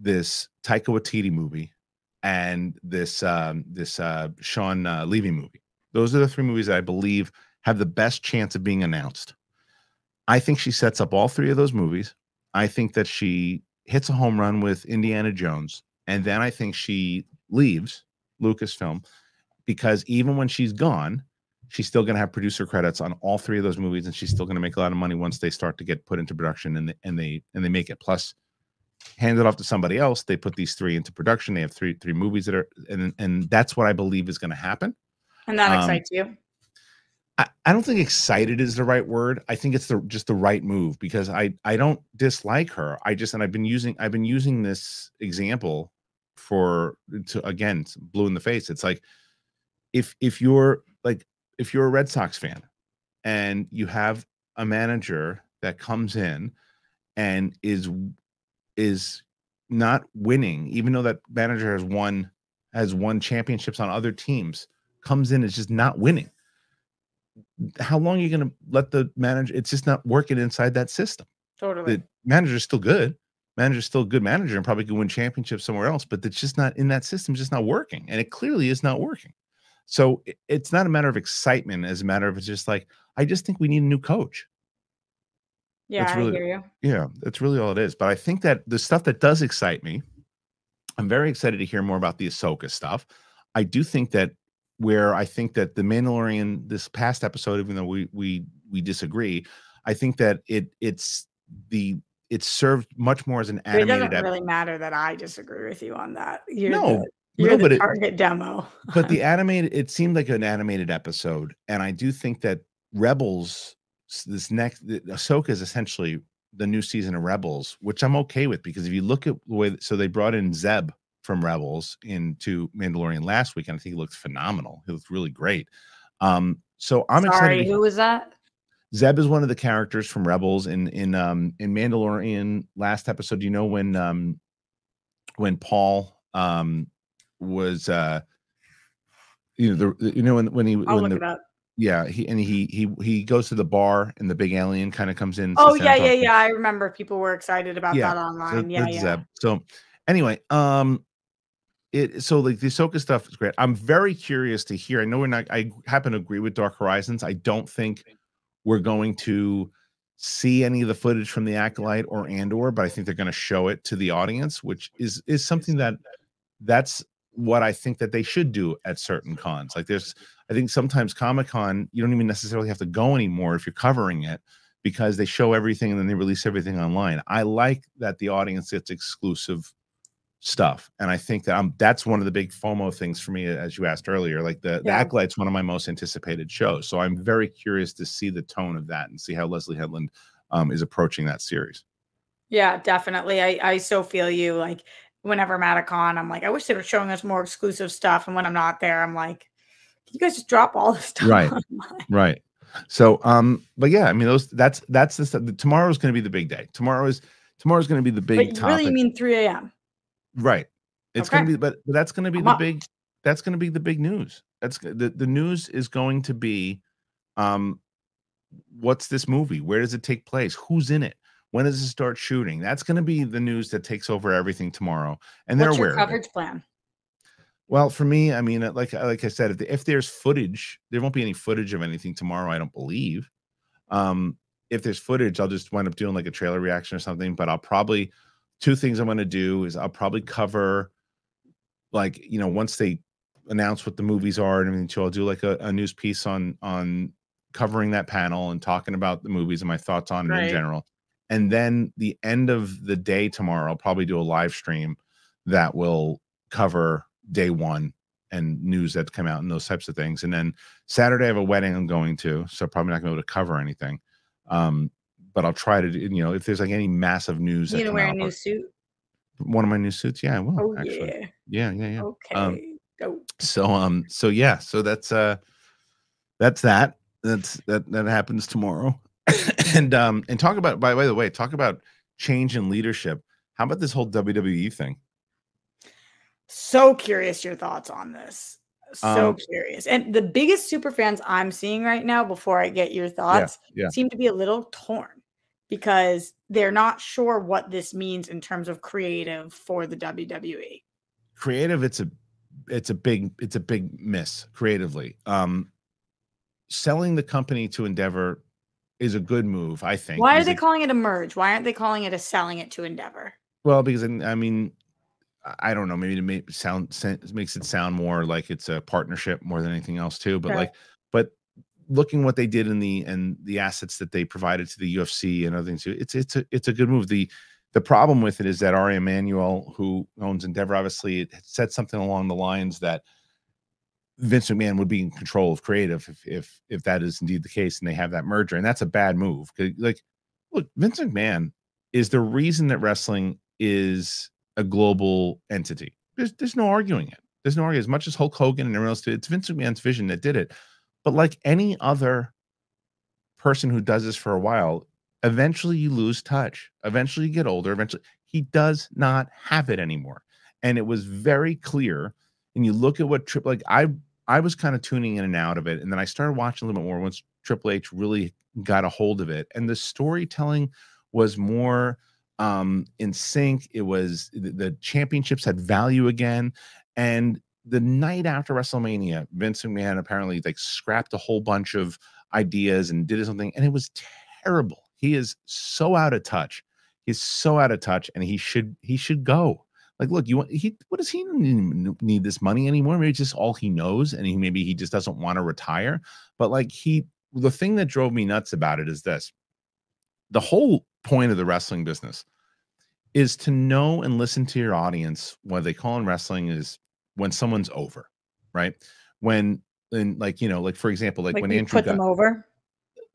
this Taika Waititi movie, and this, um, this uh, Sean uh, Levy movie. Those are the three movies that I believe have the best chance of being announced. I think she sets up all three of those movies. I think that she hits a home run with Indiana Jones. And then I think she leaves Lucasfilm, because even when she's gone, she's still going to have producer credits on all three of those movies, and she's still going to make a lot of money once they start to get put into production and they, and they and they make it. Plus, hand it off to somebody else. They put these three into production. They have three three movies that are, and and that's what I believe is going to happen. And that um, excites you? I, I don't think excited is the right word. I think it's the just the right move, because I I don't dislike her. I just and I've been using I've been using this example for to again blue in the face. It's like if if you're like if you're a Red Sox fan and you have a manager that comes in and is is not winning, even though that manager has won has won championships on other teams, comes in is just not winning. How long are you going to let the manager? It's just not working inside that system. Totally. The manager is still good. Manager is still a good manager and probably could win championships somewhere else, but it's just not in that system, just not working. And it clearly is not working. So it, it's not a matter of excitement, as a matter of, it's just like, I just think we need a new coach. Yeah, that's really, I hear you. Yeah, that's really all it is. But I think that the stuff that does excite me, I'm very excited to hear more about the Ahsoka stuff. I do think that where I think that the Mandalorian, this past episode, even though we we we disagree, I think that it it's the it served much more as an animated. It doesn't really matter that I disagree with you on that. You're no, the, you're no, the target it, demo. But the animated, it seemed like an animated episode, and I do think that Rebels. This next Ahsoka is essentially the new season of Rebels, which I'm okay with, because if you look at the way, so they brought in Zeb from Rebels into Mandalorian last week, and I think he looked phenomenal. He looked really great. Um, so I'm Sorry, excited. Who was that? Zeb is one of the characters from Rebels in in um, in Mandalorian last episode. You know when um, when Paul um, was uh, you know the you know when when he I'll when look the, it up. Yeah, he and he he he goes to the bar, and the big alien kind of comes in. Oh yeah, yeah, yeah. I remember people were excited about yeah. that online. So, yeah, yeah. Zeb. So anyway, um, it so like the Ahsoka stuff is great. I'm very curious to hear. I know we're not. I happen to agree with Dark Horizons. I don't think we're going to see any of the footage from the Acolyte or Andor, but I think they're going to show it to the audience, which is is something that that's what I think that they should do at certain cons. Like there's. I think sometimes Comic-Con, you don't even necessarily have to go anymore if you're covering it, because they show everything and then they release everything online. I like that the audience gets exclusive stuff. And I think that I'm, that's one of the big FOMO things for me, as you asked earlier. Like the, yeah. the Acolyte's one of my most anticipated shows. So I'm very curious to see the tone of that and see how Leslie Headland um, is approaching that series. Yeah, definitely. I, I so feel you. Like whenever I'm at a con, I'm like, I wish they were showing us more exclusive stuff. And when I'm not there, I'm like, you guys just drop all this stuff right online. Right so um but yeah, I mean those that's that's the stuff. Tomorrow's going to be the big day. Tomorrow is tomorrow's going to be the big but you topic. Really mean three a m right? It's okay. Going to be but, but that's going to be I'm the up. big that's going to be the big news. That's the, the news is going to be um what's this movie, where does it take place, who's in it, when does it start shooting? That's going to be the news that takes over everything tomorrow. And what's they're your aware coverage plan? Well, for me, I mean, like like I said, if, the, if there's footage, there won't be any footage of anything tomorrow, I don't believe. Um, if there's footage, I'll just wind up doing like a trailer reaction or something. But I'll probably, two things I'm going to do is I'll probably cover, like, you know, once they announce what the movies are and everything, so I'll do like a, a news piece on on covering that panel and talking about the movies and my thoughts on right. it in general. And then the end of the day tomorrow, I'll probably do a live stream that will cover day one and news that's come out and those types of things. And then Saturday I have a wedding I'm going to, so probably not gonna be able to cover anything. Um, but I'll try to, you know, if there's like any massive news. You gonna wear out, a new suit? One of my new suits, yeah, I will. Oh, actually. Yeah, yeah, yeah. yeah. Okay. Um, so um, so yeah, so that's uh, that's that. That's that that happens tomorrow. and um, and talk about by, by the way, talk about change in leadership. How about this whole W W E thing? So curious your thoughts on this. So um, curious. And the biggest super fans I'm seeing right now, before I get your thoughts, yeah, yeah. seem to be a little torn because they're not sure what this means in terms of creative for the W W E. Creative, it's a it's a big it's a big miss creatively. Um selling the company to Endeavor is a good move, I think. Why are they calling it a merge? Why aren't they calling it a selling it to Endeavor? Well, because I mean, I don't know. Maybe to make sound makes it sound more like it's a partnership more than anything else, too. But sure. like, but looking what they did in the and the assets that they provided to the U F C and other things, too, it's it's a it's a good move. The The problem with it is that Ari Emanuel, who owns Endeavor, obviously said something along the lines that Vince McMahon would be in control of creative if if if that is indeed the case, and they have that merger, and that's a bad move. Like, look, Vince McMahon is the reason that wrestling is a global entity. There's there's no arguing it. There's no arguing. As much as Hulk Hogan and everyone else did, it's Vince McMahon's vision that did it. But like any other person who does this for a while, eventually you lose touch. Eventually you get older. Eventually he does not have it anymore. And it was very clear. And you look at what Triple, like I, I was kind of tuning in and out of it. And then I started watching a little bit more once Triple H really got a hold of it. And the storytelling was more um, in sync. It was the, the championships had value again. And the night after WrestleMania, Vince McMahon apparently like scrapped a whole bunch of ideas and did something. And it was terrible. He is so out of touch. He's so out of touch, and he should he should go. Like, look, you want he? What does he need, need this money anymore? Maybe it's just all he knows, and he maybe he just doesn't want to retire. But like he, the thing that drove me nuts about it is this: the whole point of the wrestling business is to know and listen to your audience. What they call in wrestling is when someone's over, right? When and like you know, like for example, like, like when Andrew put got, them over.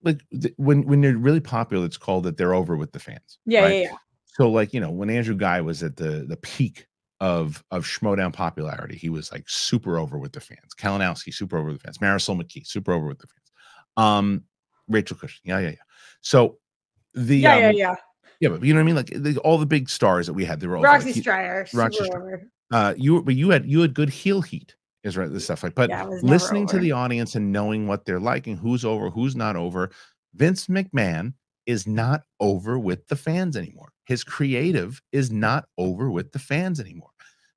Like when when they're really popular, it's called that they're over with the fans. Yeah, right? yeah, yeah. So like you know when Andrew Guy was at the the peak of of Schmodown popularity, he was like super over with the fans. Kalinowski super over with the fans. Marisol McKee super over with the fans. Um, Rachel Cushing. Yeah, yeah, yeah. So the yeah, um, yeah, yeah, yeah. But you know what I mean? Like the, all the big stars that we had, they were all Roxy like, Stryer. Roxy Stryer. Over. Uh, you but you had you had good heel heat. Is right the stuff like but yeah, listening to the audience and knowing what they're liking, who's over, who's not over. Vince McMahon is not over with the fans anymore. His creative is not over with the fans anymore.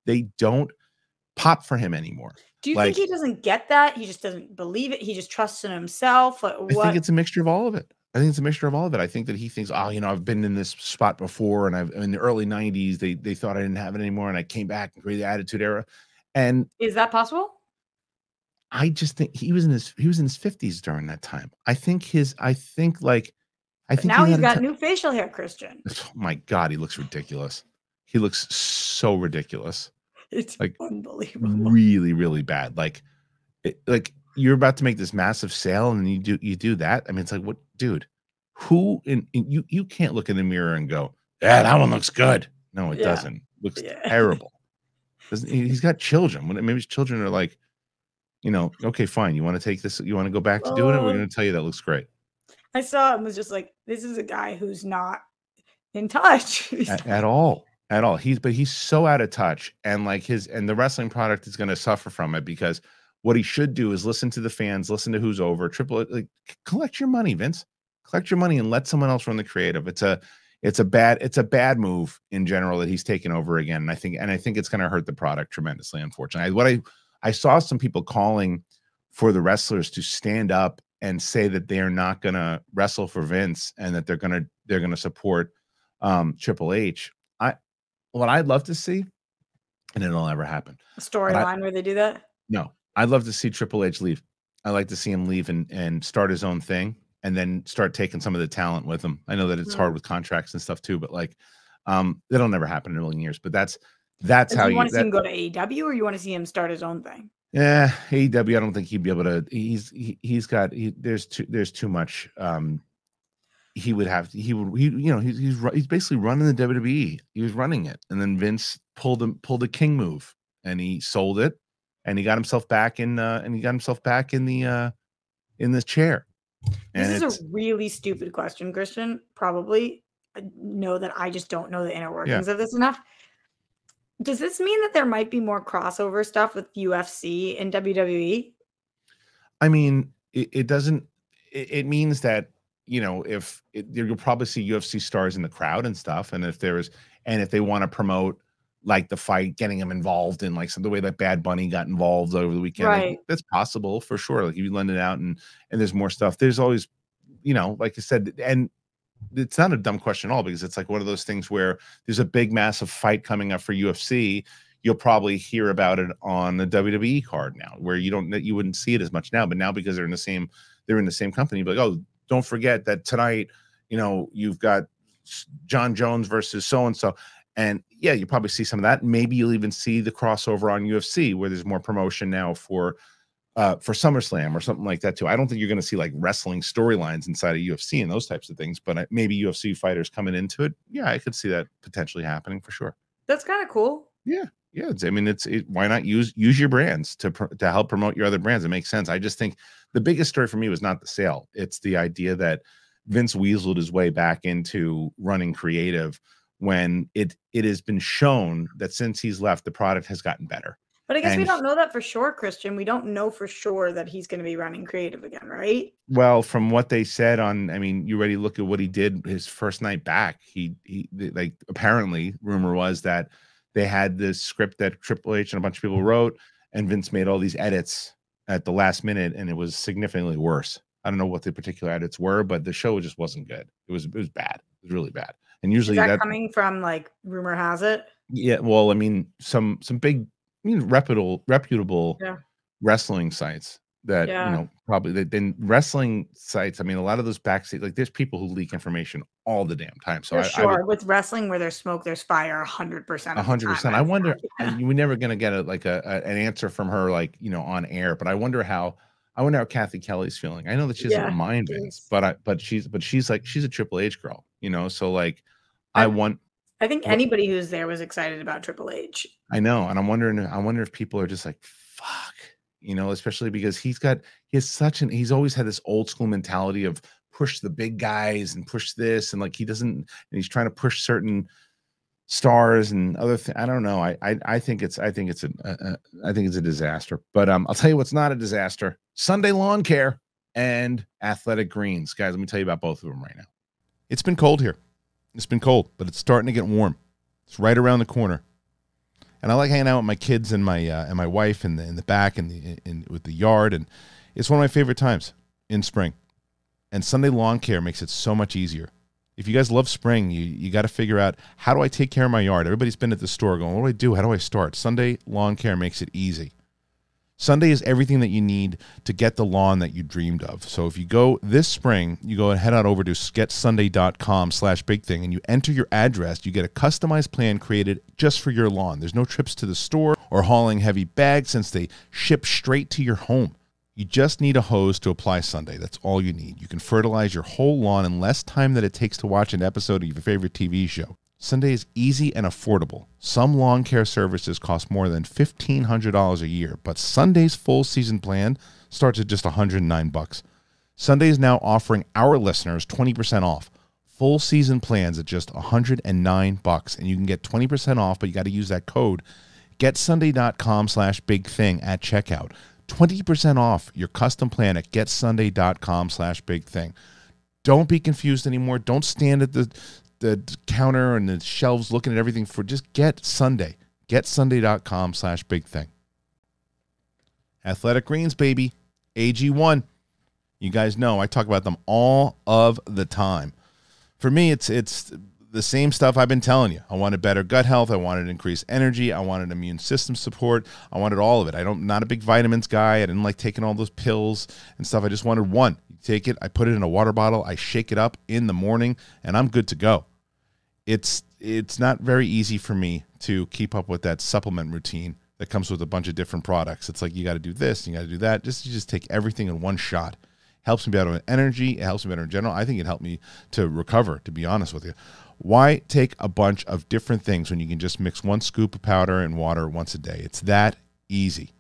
They don't pop for him anymore. Do you like, think he doesn't get that? He just doesn't believe it. He just trusts in himself. What? I think it's a mixture of all of it. I think it's a mixture of all of it. I think that he thinks, oh, you know, I've been in this spot before, and I've in the early nineties they they thought I didn't have it anymore, and I came back and created the Attitude Era. And is that possible? I just think he was in his he was in his fifties during that time. I think his I think like I but think now he he's got new facial hair, Christian. Oh my God, he looks ridiculous. He looks so ridiculous. It's like unbelievable. Really, really bad. Like, it, like you're about to make this massive sale, and you do you do that. I mean, it's like what, dude? Who in, in you you can't look in the mirror and go, yeah, that one looks good. No, it yeah. doesn't. It looks yeah. terrible. He's got children. Maybe his children are like, you know, okay, fine. You want to take this? You want to go back to doing it? We're going to tell you that looks great. I saw it and was just like, this is a guy who's not in touch at, at all, at all. He's but he's so out of touch, and like his and the wrestling product is going to suffer from it because what he should do is listen to the fans, listen to who's over. Triple, like, collect your money, Vince. Collect your money and let someone else run the creative. It's a It's a bad, it's a bad move in general that he's taken over again. And I think, and I think it's going to hurt the product tremendously, unfortunately. I, what I, I saw some people calling for the wrestlers to stand up and say that they are not going to wrestle for Vince and that they're going to, they're going to support um, Triple H. I, what I'd love to see, and it'll never happen. A storyline where they do that? No, I'd love to see Triple H leave. I'd like to see him leave and, and start his own thing. And then start taking some of the talent with them. I know that it's mm-hmm. hard with contracts and stuff too, but like, um, that'll never happen in a million years. But that's that's how you want to see him go to A E W, or you want to see him start his own thing? Yeah, A E W. I don't think he'd be able to. He's he, he's got he, there's too there's too much. Um, he would have he would he, you know he's he's he's basically running the W W E. He was running it, and then Vince pulled him pulled the King move, and he sold it, and he got himself back in uh, and he got himself back in the uh, in the chair. And this is a really stupid question, Christian. Probably I know that I just don't know the inner workings yeah. of this enough. Does this mean that there might be more crossover stuff with U F C and W W E? I mean, it, it doesn't. It, it means that you know, if it, you'll probably see U F C stars in the crowd and stuff, and if there's and if they want to promote like the fight, getting them involved in like some the way that Bad Bunny got involved over the weekend. Right. Like, that's possible for sure. Like if you lend it out and and there's more stuff. There's always you know, like you said, and it's not a dumb question at all, because it's like one of those things where there's a big massive fight coming up for U F C. You'll probably hear about it on the W W E card now, where you don't, you wouldn't see it as much now, but now because they're in the same, they're in the same company, but like, oh, don't forget that tonight, you know, you've got John Jones versus so-and-so. And yeah, you probably see some of that. Maybe you'll even see the crossover on U F C, where there's more promotion now for, uh, for SummerSlam or something like that too. I don't think you're going to see like wrestling storylines inside of U F C and those types of things, but maybe U F C fighters coming into it. Yeah, I could see that potentially happening for sure. That's kind of cool. Yeah. Yeah, it's, I mean, it's it, why not use use your brands to pr to help promote your other brands? It makes sense. I just think the biggest story for me was not the sale; it's the idea that Vince weaseled his way back into running creative when it it has been shown that since he's left, the product has gotten better. But I guess and we don't know that for sure, Christian. We don't know for sure that he's going to be running creative again, right? Well, from what they said on, I mean, you already look at what he did his first night back. He he like apparently rumor was that they had this script that Triple H and a bunch of people wrote, and Vince made all these edits at the last minute, and it was significantly worse. I don't know what the particular edits were, but the show just wasn't good. It was it was bad. It was really bad. And usually Is that, that coming from, like, rumor has it. Yeah, well, I mean, some some big, you know, reputable reputable yeah. wrestling sites that yeah. you know probably that then wrestling sites. I mean, a lot of those backstage, like, there's people who leak information all the damn time. So I, sure, I would, with wrestling, where there's smoke, there's fire, one hundred percent. one hundred percent. I wonder. Yeah. I, we're never gonna get a, like a, a an answer from her, like, you know, on air. But I wonder how. I wonder how Kathy Kelly's feeling. I know that she doesn't yeah, mind Vince, but I but she's but she's like she's a Triple H girl, you know. So like, I, I want. I think anybody who's there was excited about Triple H. I know, and I'm wondering. I wonder if people are just like, fuck. You know, especially because he's got he has such an he's always had this old school mentality of push the big guys and push this, and like he doesn't and he's trying to push certain stars and other things. I don't know. I I I think it's I think it's a uh, I think it's a disaster. But um, I'll tell you what's not a disaster: Sunday Lawn Care and Athletic Greens, guys. Let me tell you about both of them right now. It's been cold here. It's been cold, but it's starting to get warm. It's right around the corner. And I like hanging out with my kids and my uh, and my wife in the in the back and the in with the yard, and it's one of my favorite times in spring. And Sunday Lawn Care makes it so much easier. If you guys love spring, you you got to figure out, how do I take care of my yard? Everybody's been at the store going, what do I do? How do I start? Sunday Lawn Care makes it easy. Sunday is everything that you need to get the lawn that you dreamed of. So if you go this spring, you go and head on over to get sunday dot com slash big thing and you enter your address. You get a customized plan created just for your lawn. There's no trips to the store or hauling heavy bags since they ship straight to your home. You just need a hose to apply Sunday. That's all you need. You can fertilize your whole lawn in less time than it takes to watch an episode of your favorite T V show. Sunday is easy and affordable. Some lawn care services cost more than fifteen hundred dollars a year, but Sunday's full season plan starts at just one hundred nine bucks. Sunday is now offering our listeners twenty percent off full season plans at just one hundred nine bucks, and you can get twenty percent off, but you got to use that code get sunday dot com slash big thing at checkout. twenty percent off your custom plan at get sunday dot com slash big thing. Don't be confused anymore. Don't stand at the the counter and the shelves looking at everything. For just get Sunday. Get sunday dot com slash big thing. Athletic Greens, baby. A G one. You guys know I talk about them all of the time. For me, it's it's the same stuff I've been telling you. I wanted better gut health. I wanted increased energy. I wanted immune system support. I wanted all of it. I don't not a big vitamins guy. I didn't like taking all those pills and stuff. I just wanted one. You take it, I put it in a water bottle, I shake it up in the morning, and I'm good to go. It's it's not very easy for me to keep up with that supplement routine that comes with a bunch of different products. It's like you got to do this, you got to do that. Just you just take everything in one shot. Helps me better with energy. It helps me better in general. I think it helped me to recover, to be honest with you. Why take a bunch of different things when you can just mix one scoop of powder and water once a day? It's that easy.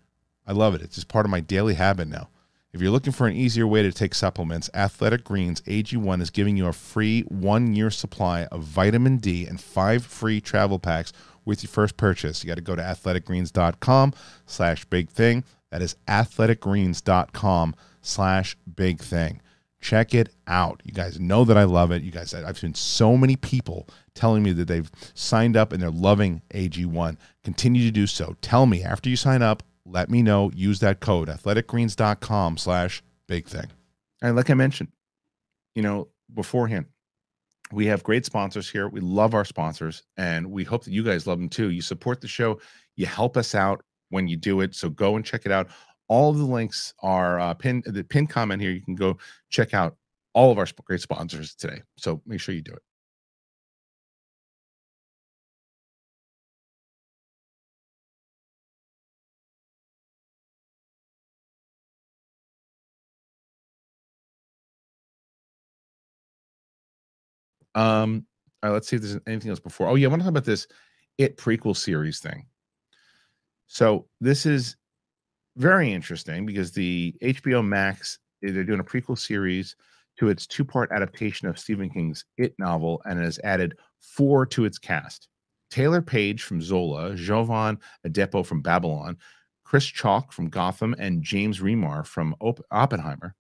I love it. It's just part of my daily habit now. If you're looking for an easier way to take supplements, Athletic Greens A G one is giving you a free one-year supply of vitamin D and five free travel packs with your first purchase. You got to go to athletic greens dot com slash big thing. That is athletic greens dot com slash big thing. Check it out. You guys know that I love it. You guys, I've seen so many people telling me that they've signed up and they're loving A G one. Continue to do so. Tell me after you sign up. Let me know. Use that code athletic greens dot com slash big thing. And like I mentioned, you know, beforehand. We have great sponsors here. We love our sponsors, and we hope that you guys love them too. You support the show. You help us out when you do it. So go and check it out. All of the links are uh, pinned, the pinned comment here. You can go check out all of our sp- great sponsors today. So make sure you do it. Um, all right, let's see if there's anything else before. Oh, yeah, I want to talk about this IT prequel series thing. So this is very interesting because the H B O Max, they're doing a prequel series to its two-part adaptation of Stephen King's IT novel, and it has added four to its cast. Taylor Page from Zola, Jovan Adepo from Babylon, Chris Chalk from Gotham, and James Remar from Op- Oppenheimer.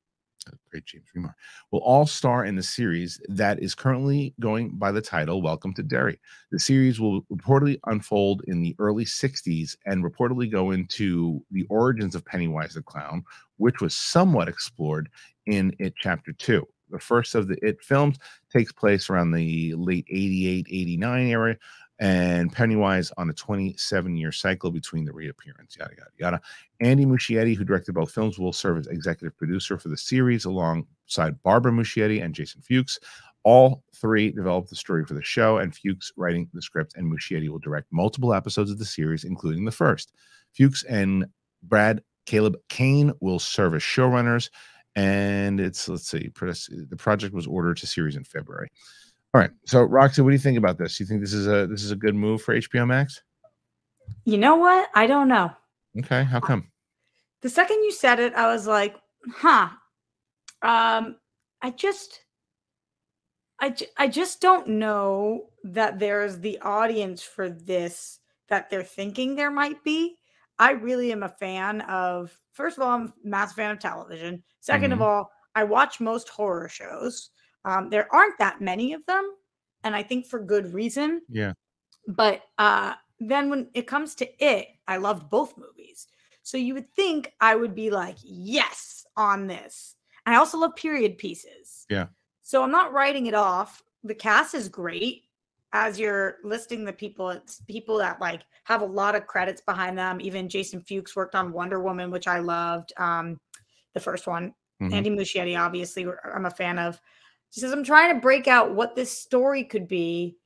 Great James Remar will all star in the series that is currently going by the title Welcome to Derry. The series will reportedly unfold in the early sixties and reportedly go into the origins of Pennywise the Clown, which was somewhat explored in IT Chapter two. The first of the IT films takes place around the late eighty-eight eighty-nine era, and Pennywise on a twenty-seven-year cycle between the reappearance, yada, yada, yada. Andy Muschietti, who directed both films, will serve as executive producer for the series alongside Barbara Muschietti and Jason Fuchs. All three developed the story for the show, and Fuchs writing the script, and Muschietti will direct multiple episodes of the series, including the first. Fuchs and Brad Caleb Kane will serve as showrunners, and it's, let's see, the project was ordered to series in February. All right, so Roxy, what do you think about this? You think this is a this is a good move for H B O Max? You know what? I don't know. Okay, how come? The second you said it, I was like, "Huh." Um, I just, I I just don't know that there's the audience for this that they're thinking there might be. I really am a fan of. First of all, I'm a massive fan of television. Second mm-hmm. of all, I watch most horror shows. Um, there aren't that many of them, and I think for good reason. Yeah. But uh, then when it comes to IT, I loved both movies. So you would think I would be like, yes, on this. And I also love period pieces. Yeah. So I'm not writing it off. The cast is great. As you're listing the people, it's people that like have a lot of credits behind them. Even Jason Fuchs worked on Wonder Woman, which I loved. Um, the first one. Mm-hmm. Andy Muschietti, obviously, I'm a fan of. She says, I'm trying to break out what this story could be,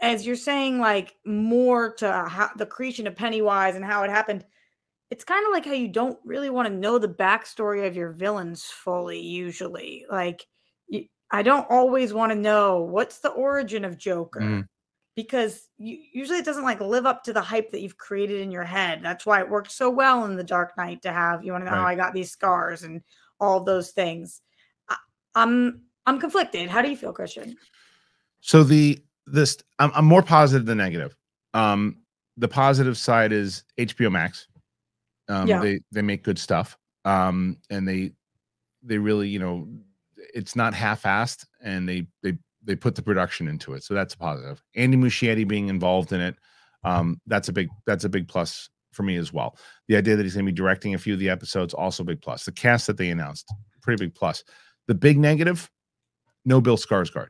as you're saying, like more to how the creation of Pennywise and how it happened. It's kind of like how you don't really want to know the backstory of your villains fully, usually. Like, you, I don't always want to know what's the origin of Joker mm. because you, usually it doesn't like live up to the hype that you've created in your head. That's why it worked so well in The Dark Knight to have, you want to know right. how I got these scars and all those things. I, I'm, I'm conflicted. How do you feel, Christian? So the this I'm, I'm more positive than negative. Um, the positive side is H B O Max. Um, yeah. They they make good stuff. Um, and they they really you know it's not half-assed, and they they they put the production into it. So that's a positive. Andy Muschietti being involved in it, um, that's a big that's a big plus for me as well. The idea that he's going to be directing a few of the episodes, also big plus. The cast that they announced, pretty big plus. The big negative. No Bill Skarsgård.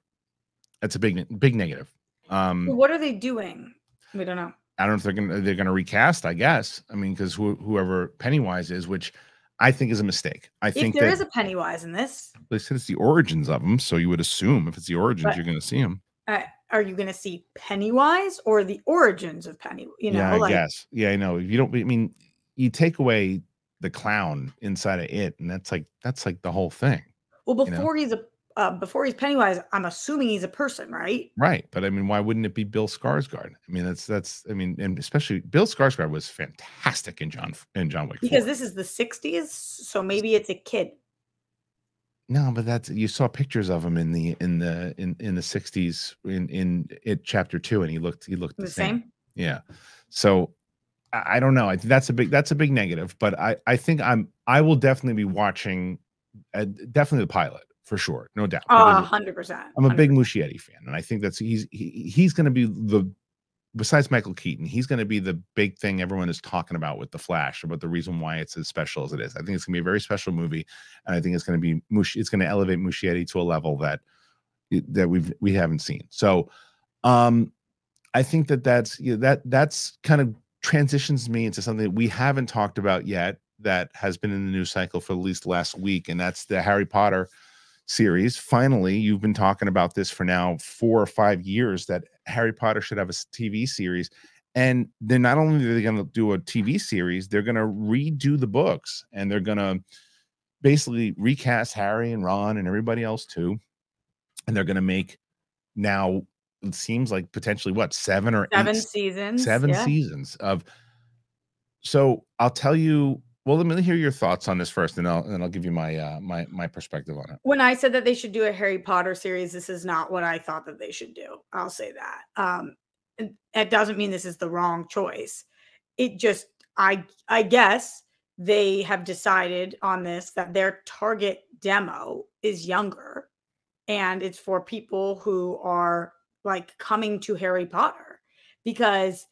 That's a big, big negative. Um, what are they doing? We don't know. I don't know if they're gonna they're gonna recast. I guess. I mean, because wh- whoever Pennywise is, which I think is a mistake. I if think there that, is a Pennywise in this. They said it's the origins of him, so you would assume if it's the origins, but, you're gonna see him. Uh, are you gonna see Pennywise or the origins of Pennywise? You know, yeah, I like, guess. Yeah, I know. If you don't, I mean, you take away the clown inside of IT, and that's like that's like the whole thing. Well, before you know? he's a Uh, before he's Pennywise, I'm assuming he's a person, right? Right, but I mean, why wouldn't it be Bill Skarsgård? I mean, that's that's. I mean, and especially Bill Skarsgård was fantastic in John in John Wick. Because four. This is the sixties, so maybe it's a kid. No, but that's you saw pictures of him in the in the in in the sixties in in IT Chapter Two, and he looked he looked the, the same. same. Yeah, so I, I don't know. I think that's a big that's a big negative, but I I think I'm I will definitely be watching, uh, definitely the pilot. For sure, no doubt. Oh, one hundred percent. I'm a big Muschietti fan, and I think that's he's he, he's going to be the besides Michael Keaton, he's going to be the big thing everyone is talking about with The Flash, about the reason why it's as special as it is. I think it's going to be a very special movie, and I think it's going to be it's going to elevate Muschietti to a level that that we've we haven't seen. So, um, I think that that's you know, that that's kind of transitions me into something that we haven't talked about yet that has been in the news cycle for at least last week, and that's the Harry Potter series. Finally, you've been talking about this for now four or five years that Harry Potter should have a T V series, and they're not only they're going to do a T V series, they're going to redo the books, and they're going to basically recast Harry and Ron and everybody else too, and they're going to make now it seems like potentially what seven or seven eight, seasons, seven yeah. seasons of. So I'll tell you. Well, let me hear your thoughts on this first, and I'll and I'll give you my uh, my my perspective on it. When I said that they should do a Harry Potter series, this is not what I thought that they should do. I'll say that. Um, and that doesn't mean this is the wrong choice. It just I I guess they have decided on this that their target demo is younger, and it's for people who are like coming to Harry Potter, because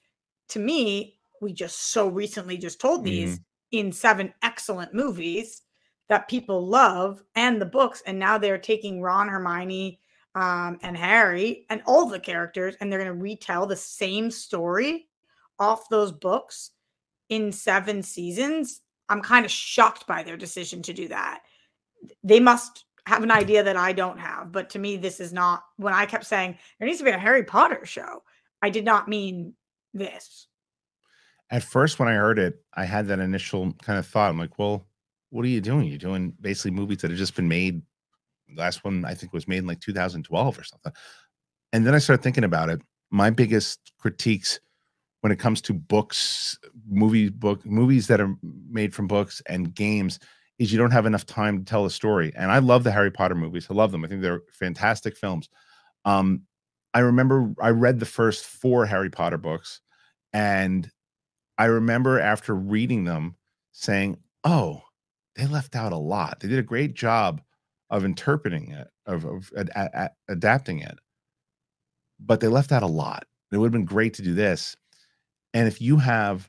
to me, we just so recently just told these. Mm-hmm. in seven excellent movies that people love and the books. And now they're taking Ron, Hermione, um, and Harry and all the characters, and they're going to retell the same story off those books in seven seasons. I'm kind of shocked by their decision to do that. They must have an idea that I don't have, but to me, this is not when I kept saying there needs to be a Harry Potter show. I did not mean this. At first, when I heard it, I had that initial kind of thought. I'm like, well, what are you doing? You're doing basically movies that have just been made. The last one, I think, was made in like two thousand twelve or something. And then I started thinking about it. My biggest critiques when it comes to books, movie book, movies that are made from books and games is you don't have enough time to tell a story. And I love the Harry Potter movies. I love them. I think they're fantastic films. Um, I remember I read the first four Harry Potter books, and I remember after reading them saying, oh, they left out a lot. They did a great job of interpreting it, of, of ad ad adapting it, but they left out a lot. It would have been great to do this. And if you have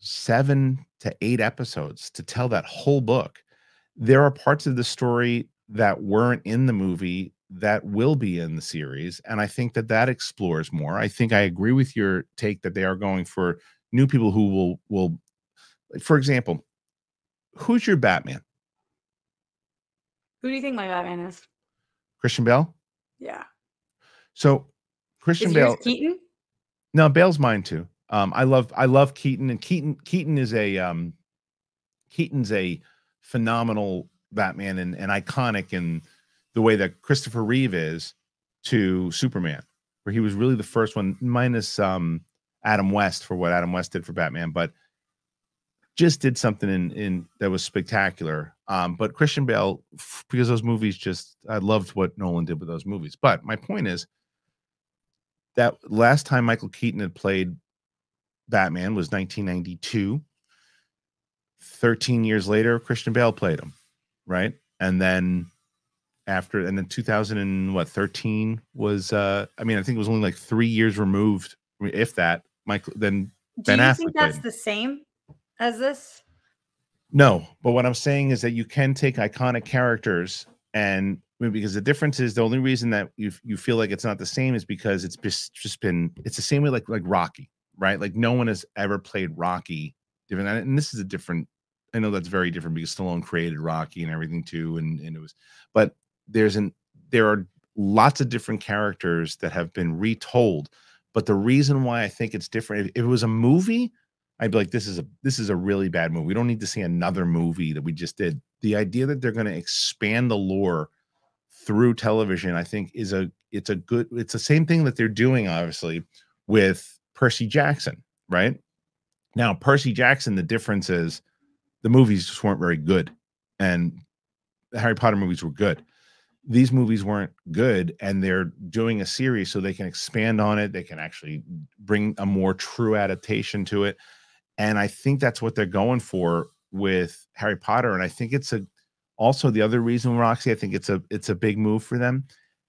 seven to eight episodes to tell that whole book, there are parts of the story that weren't in the movie that will be in the series. And I think that that explores more. I think I agree with your take that they are going for new people who will, will, for example, who's your Batman? Who do you think my Batman is? Christian Bale? Yeah. So Christian Bale. Keaton? No, Bale's mine too. Um, I love, I love Keaton, and Keaton, Keaton is a, um, Keaton's a phenomenal Batman and, and iconic in the way that Christopher Reeve is to Superman, where he was really the first one minus, um, Adam West for what Adam West did for Batman, but just did something in in that was spectacular. Um, but Christian Bale, because those movies just, I loved what Nolan did with those movies. But my point is that last time Michael Keaton had played Batman was nineteen ninety-two. thirteen years later, Christian Bale played him, right? And then after, and then two thousand and what, thirteen was, uh, I mean, I think it was only like three years removed, if that. Michael, then Ben Affleck. Do you think that's the same as this? No, but what I'm saying is that you can take iconic characters, and because the difference is the only reason that you you feel like it's not the same is because it's just just been it's the same way like like Rocky, right? Like no one has ever played Rocky different, and this is a different. I know that's very different because Stallone created Rocky and everything too, and and it was, but there's an there are lots of different characters that have been retold. But the reason why I think it's different, if it was a movie, I'd be like, this is a this is a really bad movie. We don't need to see another movie that we just did. The idea that they're going to expand the lore through television, I think, is a it's a good it's the same thing that they're doing, obviously, with Percy Jackson, right? Now, Percy Jackson, the difference is the movies just weren't very good, and the Harry Potter movies were good. These movies weren't good, and they're doing a series so they can expand on it. They can actually bring a more true adaptation to it. And I think that's what they're going for with Harry Potter. And I think it's a, also the other reason, Roxy, I think it's a, it's a big move for them.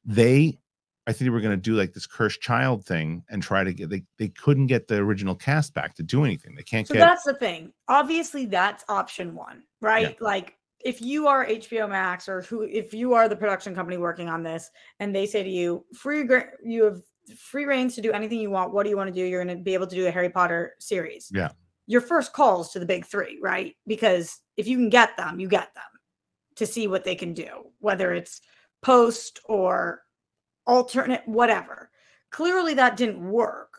They, I I think they were going to do like this cursed child thing and try to get, they, they couldn't get the original cast back to do anything. They can't so get. So that's the thing. Obviously that's option one, right? Yeah. Like if you are H B O Max or who, if you are the production company working on this and they say to you, free, you have free reigns to do anything you want. What do you want to do? You're going to be able to do a Harry Potter series. Yeah. Your first calls to the big three, right? Because if you can get them, you get them to see what they can do, whether it's post or alternate, whatever. Clearly that didn't work.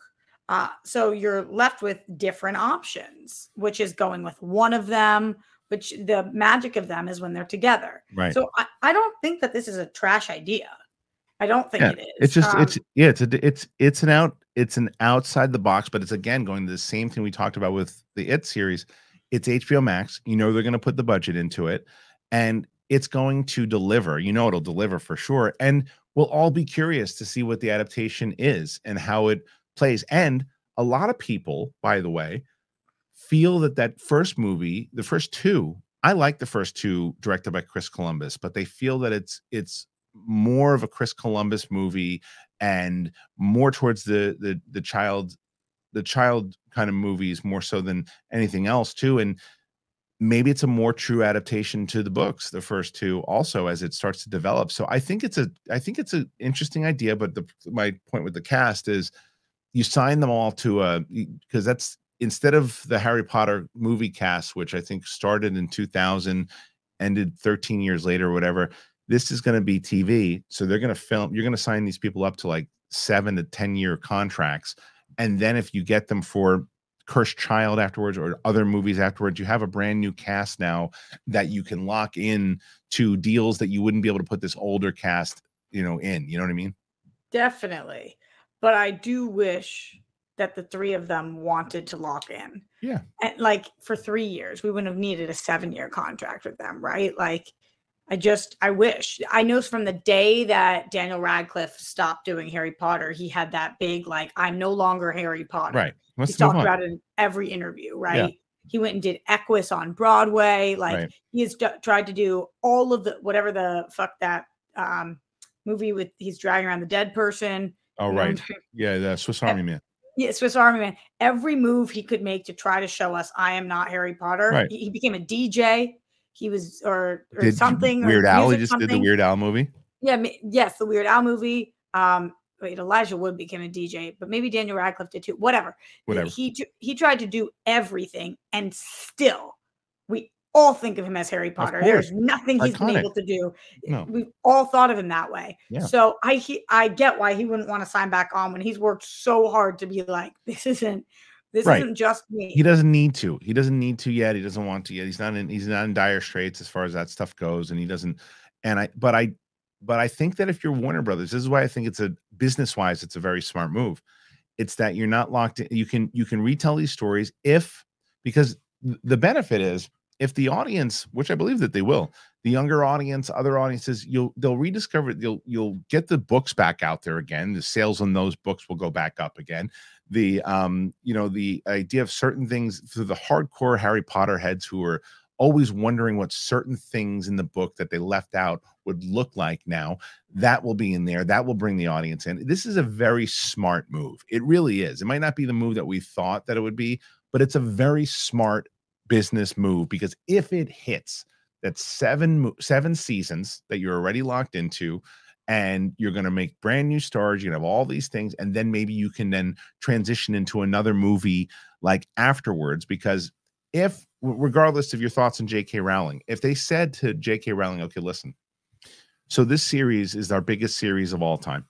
Uh, so you're left with different options, which is going with one of them, which the magic of them is when they're together. Right. So I, I don't think that this is a trash idea. I don't think yeah, it is. It's just, um, it's, yeah, it's, a, it's, it's an out, it's an outside the box, but it's again, going to the same thing we talked about with the It series. It's H B O Max. You know, they're going to put the budget into it and it's going to deliver, you know, it'll deliver for sure. And we'll all be curious to see what the adaptation is and how it plays. And a lot of people, by the way, feel that that first movie, the first two, I like the first two directed by Chris Columbus, but they feel that it's, it's more of a Chris Columbus movie and more towards the, the, the child, the child kind of movies more so than anything else too. And maybe it's a more true adaptation to the books, the first two also, as it starts to develop. So I think it's a, I think it's an interesting idea, but the, my point with the cast is you sign them all to a, because that's, instead of the Harry Potter movie cast, which I think started in two thousand, ended thirteen years later or whatever, this is going to be T V. So they're going to film, you're going to sign these people up to like seven to ten year contracts. And then if you get them for Cursed Child afterwards or other movies afterwards, you have a brand new cast now that you can lock in to deals that you wouldn't be able to put this older cast, you know, in, you know what I mean? Definitely. But I do wish that the three of them wanted to lock in. Yeah. And like for three years, we wouldn't have needed a seven year contract with them. Right. Like I just, I wish. I know from the day that Daniel Radcliffe stopped doing Harry Potter, he had that big, like, I'm no longer Harry Potter. Right. He's talked about it in every interview, right? Yeah. He went and did Equus on Broadway. Like, right. He has d- tried to do all of the, whatever the fuck that um, movie with, he's dragging around the dead person. Oh, right. Um, yeah, the Swiss Army Man. Yeah, Swiss Army Man. Every move he could make to try to show us, I am not Harry Potter. Right. He, he became a D J. He was, or, or did something. Weird or Al, he just something. did the Weird Al movie. Yeah, yes, the Weird Al movie. Um, wait, Elijah Wood became a D J, but maybe Daniel Radcliffe did too. Whatever. Whatever. He he tried to do everything, and still, we all think of him as Harry Potter. There's nothing he's Iconic. been able to do. No. We've all thought of him that way. Yeah. So I he, I get why he wouldn't want to sign back on when he's worked so hard to be like, this isn't. This right. isn't just me. He doesn't need to. He doesn't need to yet. He doesn't want to yet. He's not in. He's not in dire straits as far as that stuff goes. And he doesn't. And I. But I. But I think that if you're Warner Brothers, this is why I think it's a business-wise, it's a very smart move. It's that you're not locked in. You can you can retell these stories if because the benefit is if the audience, which I believe that they will, the younger audience, other audiences, you'll they'll rediscover it. You'll you'll get the books back out there again. The sales on those books will go back up again. The, um, you know, the idea of certain things for the hardcore Harry Potter heads who are always wondering what certain things in the book that they left out would look like now, that will be in there. That will bring the audience in. This is a very smart move. It really is. It might not be the move that we thought that it would be, but it's a very smart business move because if it hits, that's seven, seven seasons that you're already locked into. And you're going to make brand new stars. You're going to have all these things. And then maybe you can then transition into another movie like afterwards, because if regardless of your thoughts on J K Rowling, if they said to J K Rowling, okay, listen, so this series is our biggest series of all time.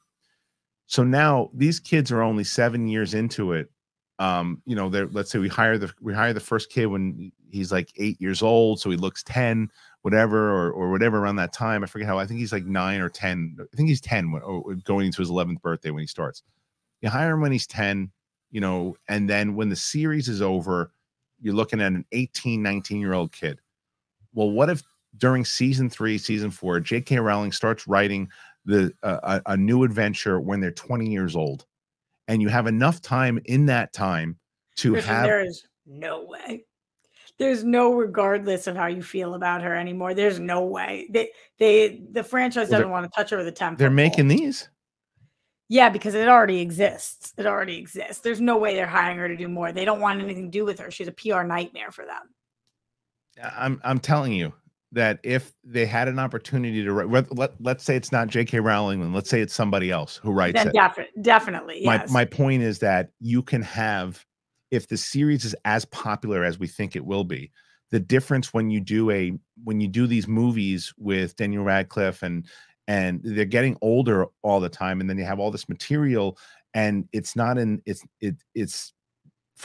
So now these kids are only seven years into it. Um, you know, they're, let's say we hire the, we hire the first kid when he's like eight years old. So he looks ten, whatever, or, or whatever around that time. I forget how, I think he's like nine or ten. I think he's ten when, or going into his eleventh birthday when he starts. You hire him when he's ten, you know, and then when the series is over, you're looking at an eighteen, nineteen year old kid. Well, what if during season three, season four, J K Rowling starts writing the, uh, a, a new adventure when they're twenty years old? And you have enough time in that time to Christian, have. There is no way. There's no regardless of how you feel about her anymore. There's no way. They, they, the franchise well, doesn't want to touch her with a temper. They're making these. Yeah, because it already exists. It already exists. There's no way they're hiring her to do more. They don't want anything to do with her. She's a P R nightmare for them. I'm I'm telling you that if they had an opportunity to write, let, let's say it's not J K Rowling, and let's say it's somebody else who writes then it. Defi definitely. Yes. My, my point is that you can have, if the series is as popular as we think it will be, the difference when you do a, when you do these movies with Daniel Radcliffe and, and they're getting older all the time, and then you have all this material, and it's not in, it's, it, it's,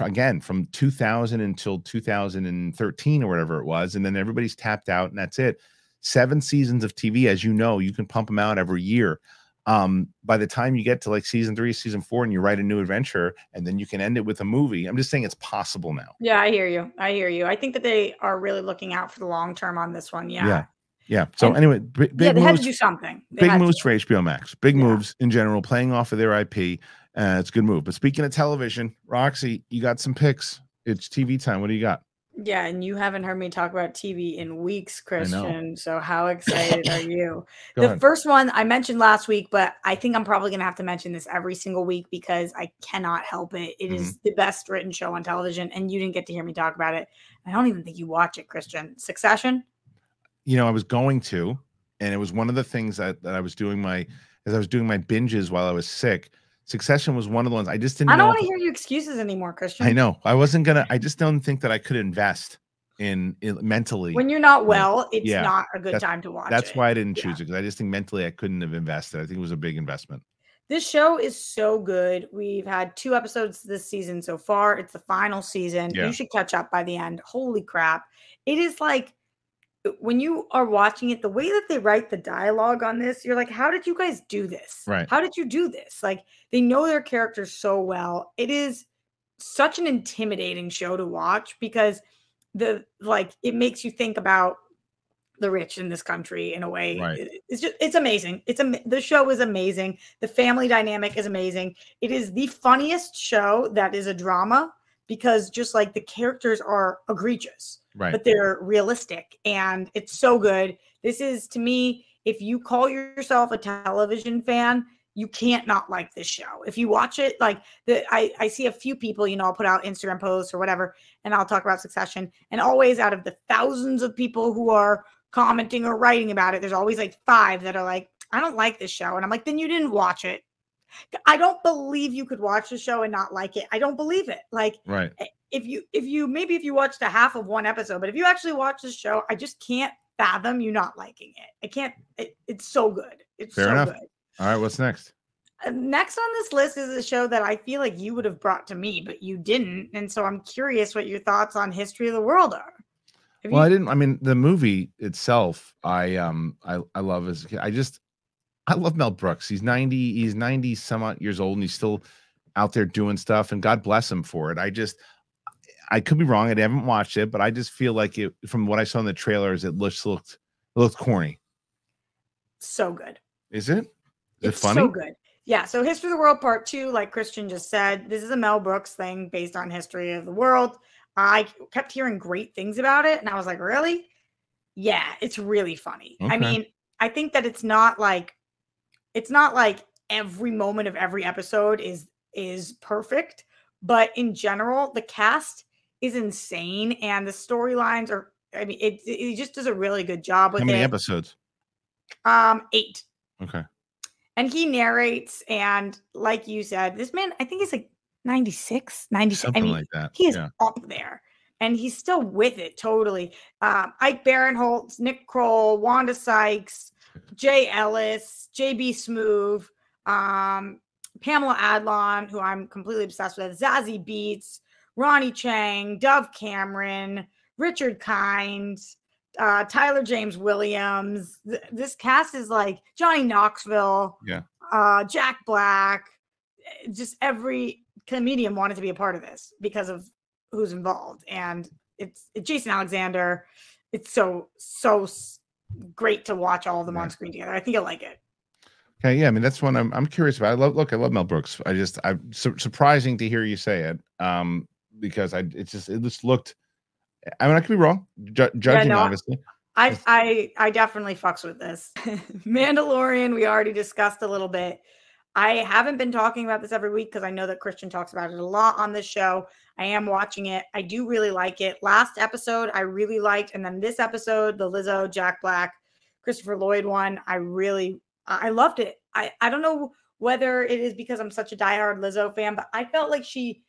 again, from two thousand until two thousand thirteen or whatever it was, and then everybody's tapped out, and that's it. Seven seasons of T V, as you know, you can pump them out every year. Um, by the time you get to like season three, season four, and you write a new adventure, and then you can end it with a movie. I'm just saying it's possible now. Yeah, I hear you. I hear you. I think that they are really looking out for the long term on this one. Yeah. Yeah. Yeah. So and, anyway, big yeah, they moves, had to do something. They big moves for H B O Max. Big yeah. moves in general, playing off of their I P. Uh, it's a good move. But speaking of television, Roxy, you got some picks. It's T V time. What do you got? Yeah, and you haven't heard me talk about T V in weeks, Christian. So how excited are you? Go the ahead. First one I mentioned last week, but I think I'm probably going to have to mention this every single week because I cannot help it. It mm-hmm. is the best written show on television, and you didn't get to hear me talk about it. I don't even think you watch it, Christian. Succession? You know, I was going to, and it was one of the things that, that I was doing my, as I was doing my binges while I was sick. Succession was one of the ones I just didn't. I don't want to hear your excuses anymore, Christian. I know. I wasn't gonna. I just don't think that I could invest in it mentally. When you're not well, it's yeah, not a good time to watch. That's it. why I didn't yeah. choose it, because I just think mentally I couldn't have invested. I think it was a big investment. This show is so good. We've had two episodes this season so far. It's the final season. Yeah. You should catch up by the end. Holy crap! It is like, when you are watching it, the way that they write the dialogue on this, you're like, how did you guys do this? Right. How did you do this? Like, they know their characters so well. It is such an intimidating show to watch because the, like, it makes you think about the rich in this country in a way. Right. It's just, it's amazing. It's am the show is amazing. The family dynamic is amazing. It is the funniest show that is a drama, because just like the characters are egregious, right, but they're realistic, and it's so good. This is, to me, if you call yourself a television fan, you can't not like this show. If you watch it, like the, I, I see a few people, you know, I'll put out Instagram posts or whatever, and I'll talk about Succession, and always out of the thousands of people who are commenting or writing about it, there's always like five that are like, I don't like this show. And I'm like, then you didn't watch it. I don't believe you could watch the show and not like it. I don't believe it. Like, right. if you, if you, maybe if you watched a half of one episode, but if you actually watch the show, I just can't fathom you not liking it. I can't, it, it's so good. It's Fair so enough. good. All right. What's next? Next on this list is a show that I feel like you would have brought to me, but you didn't. And so I'm curious what your thoughts on History of the World are. Have well, you I didn't, I mean, the movie itself, I, um, I, I love as I just, I love Mel Brooks. He's ninety. He's ninety some odd years old, and he's still out there doing stuff. And God bless him for it. I just, I could be wrong. I haven't watched it, but I just feel like it. From what I saw in the trailers, it just looked it looked corny. So good. Is it? Is it's it funny? So good. Yeah. So History of the World Part Two, like Christian just said, this is a Mel Brooks thing based on History of the World. I kept hearing great things about it, and I was like, really? Yeah, it's really funny. Okay. I mean, I think that it's not like. It's not like every moment of every episode is is perfect, but in general, the cast is insane, and the storylines are. I mean, it it just does a really good job with it. How many episodes? Um, eight. Okay. And he narrates, and like you said, this man, I think he's like ninety-six, ninety-seven. Something I mean, like that. He is yeah. up there. And he's still with it, totally. Um, Ike Barinholtz, Nick Kroll, Wanda Sykes, Jay Ellis, J B Smoove, um, Pamela Adlon, who I'm completely obsessed with, Zazie Beetz, Ronnie Chang, Dove Cameron, Richard Kind, uh, Tyler James Williams. Th this cast is like Johnny Knoxville, yeah, uh, Jack Black. Just every comedian wanted to be a part of this because of who's involved, and it's, it's Jason Alexander. It's so so. great to watch all of them yeah. on screen together. I think I like it. Okay, yeah, I mean that's one I'm I'm curious about. I love look, I love Mel Brooks. I just I'm su surprising to hear you say it, um, because I it's just it just looked. I mean, I could be wrong. Ju judging yeah, no, obviously, I I I definitely fucks with this. Mandalorian, we already discussed a little bit. I haven't been talking about this every week because I know that Christian talks about it a lot on this show. I am watching it. I do really like it. Last episode, I really liked. And then this episode, the Lizzo, Jack Black, Christopher Lloyd one, I really, I loved it. I, I don't know whether it is because I'm such a diehard Lizzo fan, but I felt like she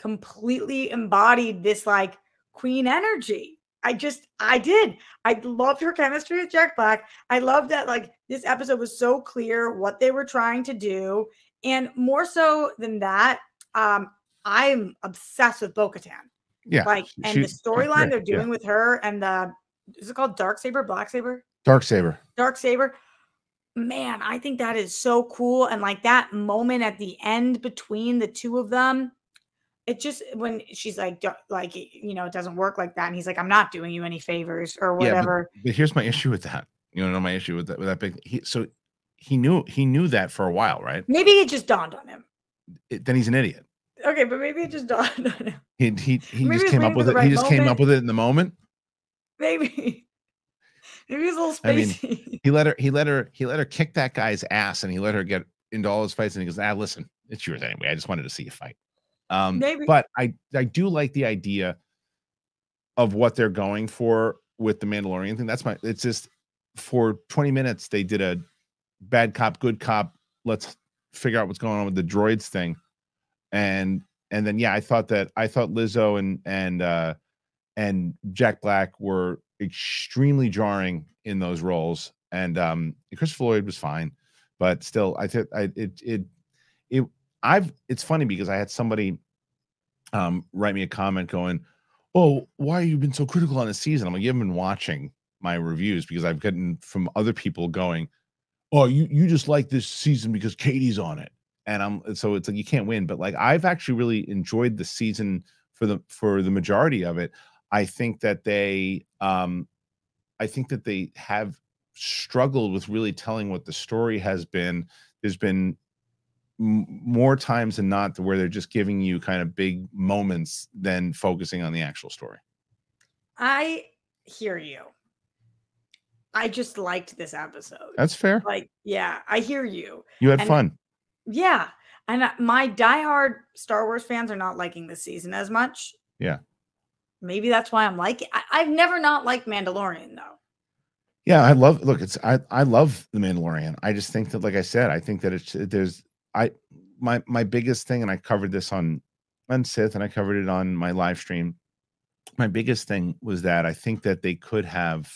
completely embodied this like queen energy. I just, I did. I loved her chemistry with Jack Black. I loved that, like, this episode was so clear what they were trying to do. And more so than that, um, I'm obsessed with Bo-Katan. Yeah. Like, and the storyline yeah, they're doing yeah. with her and the, is it called Darksaber, Blacksaber? Darksaber. Darksaber. Man, I think that is so cool. And, like, that moment at the end between the two of them, it just, when she's like, like, you know, it doesn't work like that. And he's like, I'm not doing you any favors or whatever. Yeah, but, but here's my issue with that. You know, my issue with that, with that big, he, so he knew, he knew that for a while, right? Maybe it just dawned on him. It, then he's an idiot. Okay. But maybe it just dawned on him. He, he, he just came up with it. Right he just moment. came up with it in the moment. Maybe. Maybe he's a little spacey. I mean, he let her, he let her, he let her kick that guy's ass and he let her get into all his fights. And he goes, ah, listen, it's yours anyway. I just wanted to see you fight. Um, Maybe. But I, I do like the idea of what they're going for with the Mandalorian thing. That's my, it's just for twenty minutes, they did a bad cop, good cop. Let's figure out what's going on with the droids thing. And, and then, yeah, I thought that, I thought Lizzo and, and, uh, and Jack Black were extremely jarring in those roles. And, um, Christopher Lloyd was fine, but still, I think I, it, it, it, I've it's funny because I had somebody um write me a comment going, oh, why have you been so critical on this season? I'm like, you haven't been watching my reviews because I've gotten from other people going, oh, you you just like this season because Katie's on it. And I'm so it's like you can't win, but like I've actually really enjoyed the season for the for the majority of it. I think that they um I think that they have struggled with really telling what the story has been. There's been more times than not where they're just giving you kind of big moments than focusing on the actual story. I hear you. I just liked this episode. That's fair. Like, yeah, I hear you. You had and, fun. Yeah. And my diehard Star Wars fans are not liking this season as much. Yeah. Maybe that's why I'm liking it. I've never not liked Mandalorian though. Yeah. I love, look, it's, I, I love the Mandalorian. I just think that, like I said, I think that it's, there's, I my my biggest thing, and I covered this on on Sith, and I covered it on my live stream. My biggest thing was that I think that they could have,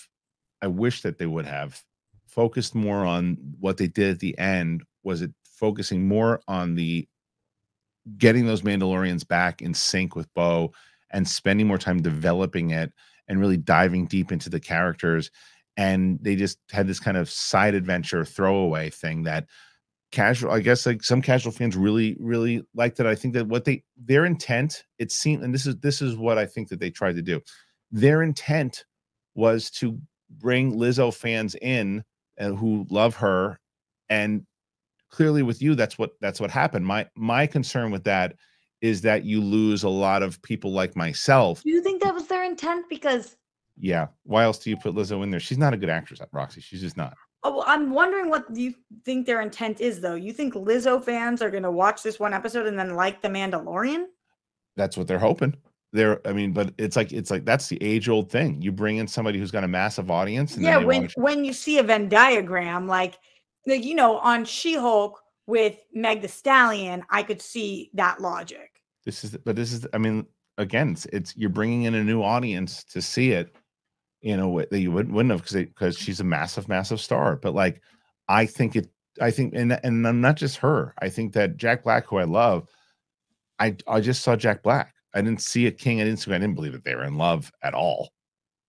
I wish that they would have focused more on what they did at the end. Was it focusing more on the getting those Mandalorians back in sync with Bo and spending more time developing it and really diving deep into the characters? And they just had this kind of side adventure throwaway thing that casual, I guess, like some casual fans really, really liked it. I think that what they, their intent, it seemed, and this is this is what I think that they tried to do. Their intent was to bring Lizzo fans in and who love her, and clearly with you, that's what that's what happened. My my concern with that is that you lose a lot of people like myself. Do you think that was their intent? Because yeah, why else do you put Lizzo in there? She's not a good actress, Roxy. She's just not. Oh, well, I'm wondering what you think their intent is, though. You think Lizzo fans are going to watch this one episode and then like The Mandalorian? That's what they're hoping. They're, I mean, but it's like it's like that's the age-old thing. You bring in somebody who's got a massive audience. And yeah, when watch. when you see a Venn diagram, like, like you know, on She-Hulk with Meg Thee Stallion, I could see that logic. This is, but this is, I mean, again, it's, it's you're bringing in a new audience to see it. You know that you wouldn't wouldn't have because because she's a massive massive star. But like, I think it, I think, and and I'm not just her. I think that Jack Black, who I love, I I just saw Jack Black. I didn't see a king. I didn't see. I didn't believe that they were in love at all.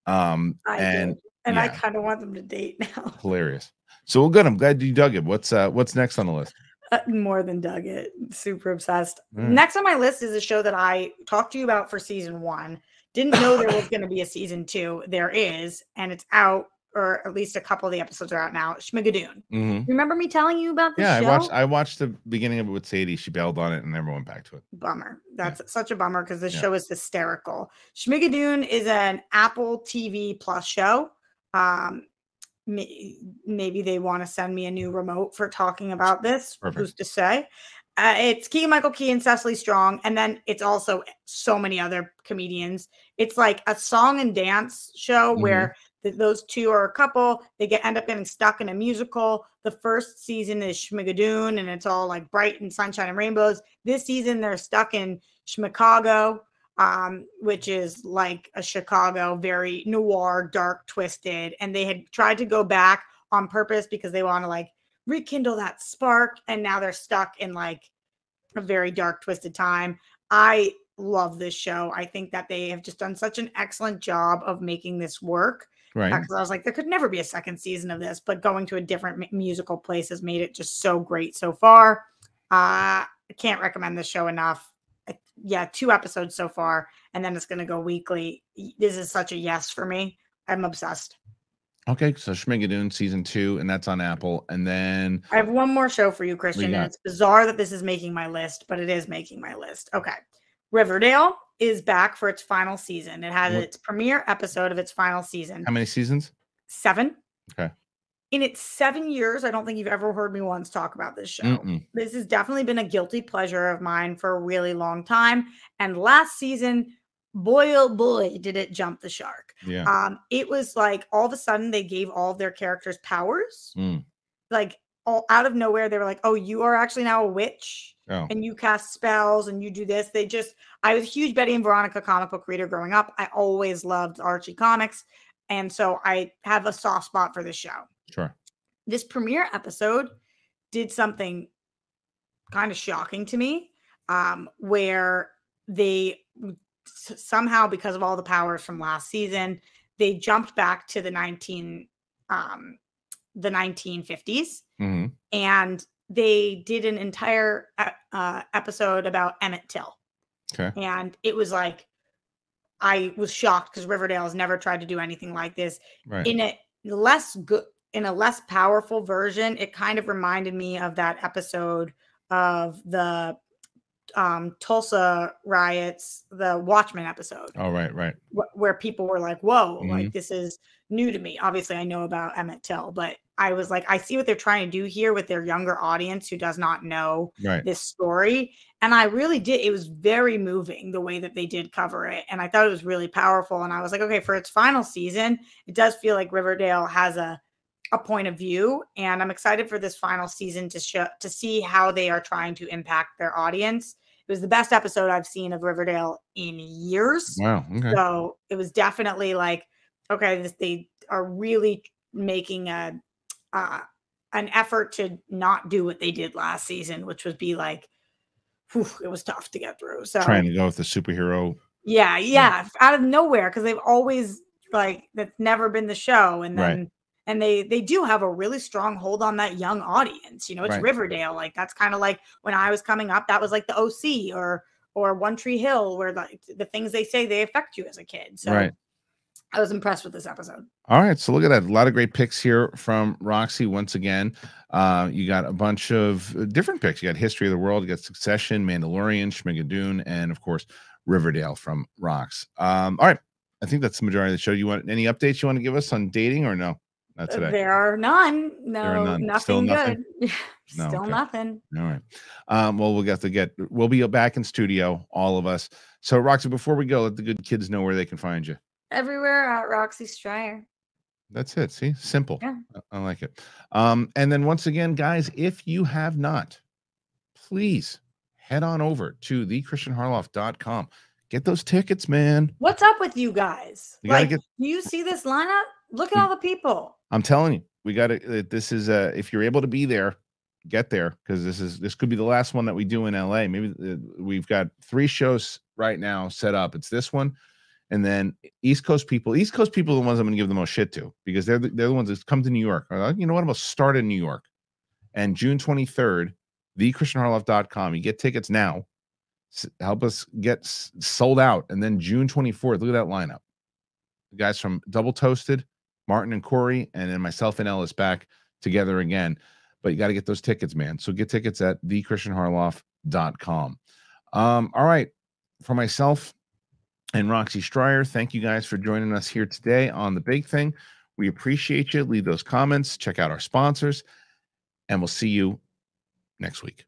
Um, I and did. and yeah. I kind of want them to date now. Hilarious. So well, good. I'm glad you dug it. What's uh what's next on the list? Uh, more than dug it. Super obsessed. Mm. Next on my list is a show that I talked to you about for season one. Didn't know there was going to be a season two. There is, and it's out, or at least a couple of the episodes are out now. Schmigadoon. Mm-hmm. Remember me telling you about this yeah, show? Yeah, I watched, I watched the beginning of it with Sadie. She bailed on it and never went back to it. Bummer. That's yeah. such a bummer because this yeah. show is hysterical. Schmigadoon is an Apple T V Plus show. Um, maybe they want to send me a new remote for talking about this. Perfect. Who's to say? Uh, it's Keegan-Michael Key and Cecily Strong. And then it's also so many other comedians. It's like a song and dance show mm-hmm. where th those two are a couple. They get end up getting stuck in a musical. The first season is Schmigadoon, and it's all like bright and sunshine and rainbows. This season, they're stuck in Schmicago, um, which is like a Chicago, very noir, dark, twisted. And they had tried to go back on purpose because they want to like rekindle that spark, and now they're stuck in like a very dark, twisted time. I love this show. I think that they have just done such an excellent job of making this work. Right. Because I was like, there could never be a second season of this, but going to a different musical place has made it just so great so far. Uh, I can't recommend this show enough. I, yeah, two episodes so far, and then it's going to go weekly. This is such a yes for me. I'm obsessed. Okay, so Schmigadoon season two, and that's on Apple. And then I have one more show for you, Christian. And it's bizarre that this is making my list, but it is making my list. Okay. Riverdale is back for its final season. It had what? its premiere episode of its final season. How many seasons? Seven. Okay. In its seven years, I don't think you've ever heard me once talk about this show. Mm-mm. This has definitely been a guilty pleasure of mine for a really long time. And last season, boy, oh boy, did it jump the shark. Yeah. Um, it was like all of a sudden they gave all of their characters powers. Mm. Like all out of nowhere, they were like, oh, you are actually now a witch. Oh. And you cast spells and you do this. They just, I was a huge Betty and Veronica comic book reader growing up. I always loved Archie comics. And so I have a soft spot for this show. Sure. This premiere episode did something kind of shocking to me, um, where they somehow, because of all the powers from last season, they jumped back to the nineteen fifties, mm-hmm. and they did an entire uh, episode about Emmett Till. Okay. And it was like, I was shocked because Riverdale has never tried to do anything like this. Right. In a less good, in a less powerful version, it kind of reminded me of that episode of the um Tulsa riots, the Watchmen episode. Oh, right, right. Wh where people were like, whoa, mm-hmm. like this is new to me. Obviously, I know about Emmett Till, but I was like, I see what they're trying to do here with their younger audience who does not know right. this story. And I really did. It was very moving the way that they did cover it. And I thought it was really powerful. And I was like, okay, for its final season, it does feel like Riverdale has a a point of view, and I'm excited for this final season to show to see how they are trying to impact their audience. It was the best episode I've seen of Riverdale in years. Wow. Okay. So it was definitely like, okay, this, they are really making a uh, an effort to not do what they did last season, which would be like, whew, it was tough to get through. So trying to go with the superhero. Yeah, yeah, yeah. Out of nowhere, because they've always like that's never been the show, and then. Right. And they they do have a really strong hold on that young audience. You know, it's right. Riverdale. Like that's kind of like when I was coming up, that was like the O C or or One Tree Hill, where like the things they say, they affect you as a kid. So right. I was impressed with this episode. All right. So look at that. A lot of great picks here from Roxy. Once again, uh, you got a bunch of different picks. You got History of the World, you got Succession, Mandalorian, Schmigadoon, and of course, Riverdale from Rox. Um, all right. I think that's the majority of the show. You want any updates you want to give us on dating or no? Not today. There are none. No, are none. Nothing, still nothing good. No, still okay. Nothing. All right. Um, well, we'll get to get, we'll be back in studio, all of us. So Roxy, before we go, let the good kids know where they can find you. Everywhere at Roxy Stryer. That's it. See, simple. Yeah. I, I like it. Um, and then once again, guys, if you have not, please head on over to the christian harloff dot com. Get those tickets, man. What's up with you guys? You like, do you see this lineup? Look at all the people. I'm telling you, we got it. This is uh if you're able to be there, get there, because this is this could be the last one that we do in L A. Maybe uh, we've got three shows right now set up. It's this one, and then East Coast people. East Coast people are the ones I'm going to give the most shit to, because they're the, they're the ones that come to New York. Like, you know what? I'm going to start in New York, and June twenty-third, the christian harloff dot com. You get tickets now. Help us get sold out, and then June twenty-fourth. Look at that lineup. The guys from Double Toasted, Martin and Corey, and then myself and Ellis back together again. But you got to get those tickets, man. So get tickets at the christian harloff dot com. Um, all right. For myself and Roxy Stryer, thank you guys for joining us here today on The Big Thing. We appreciate you. Leave those comments. Check out our sponsors. And we'll see you next week.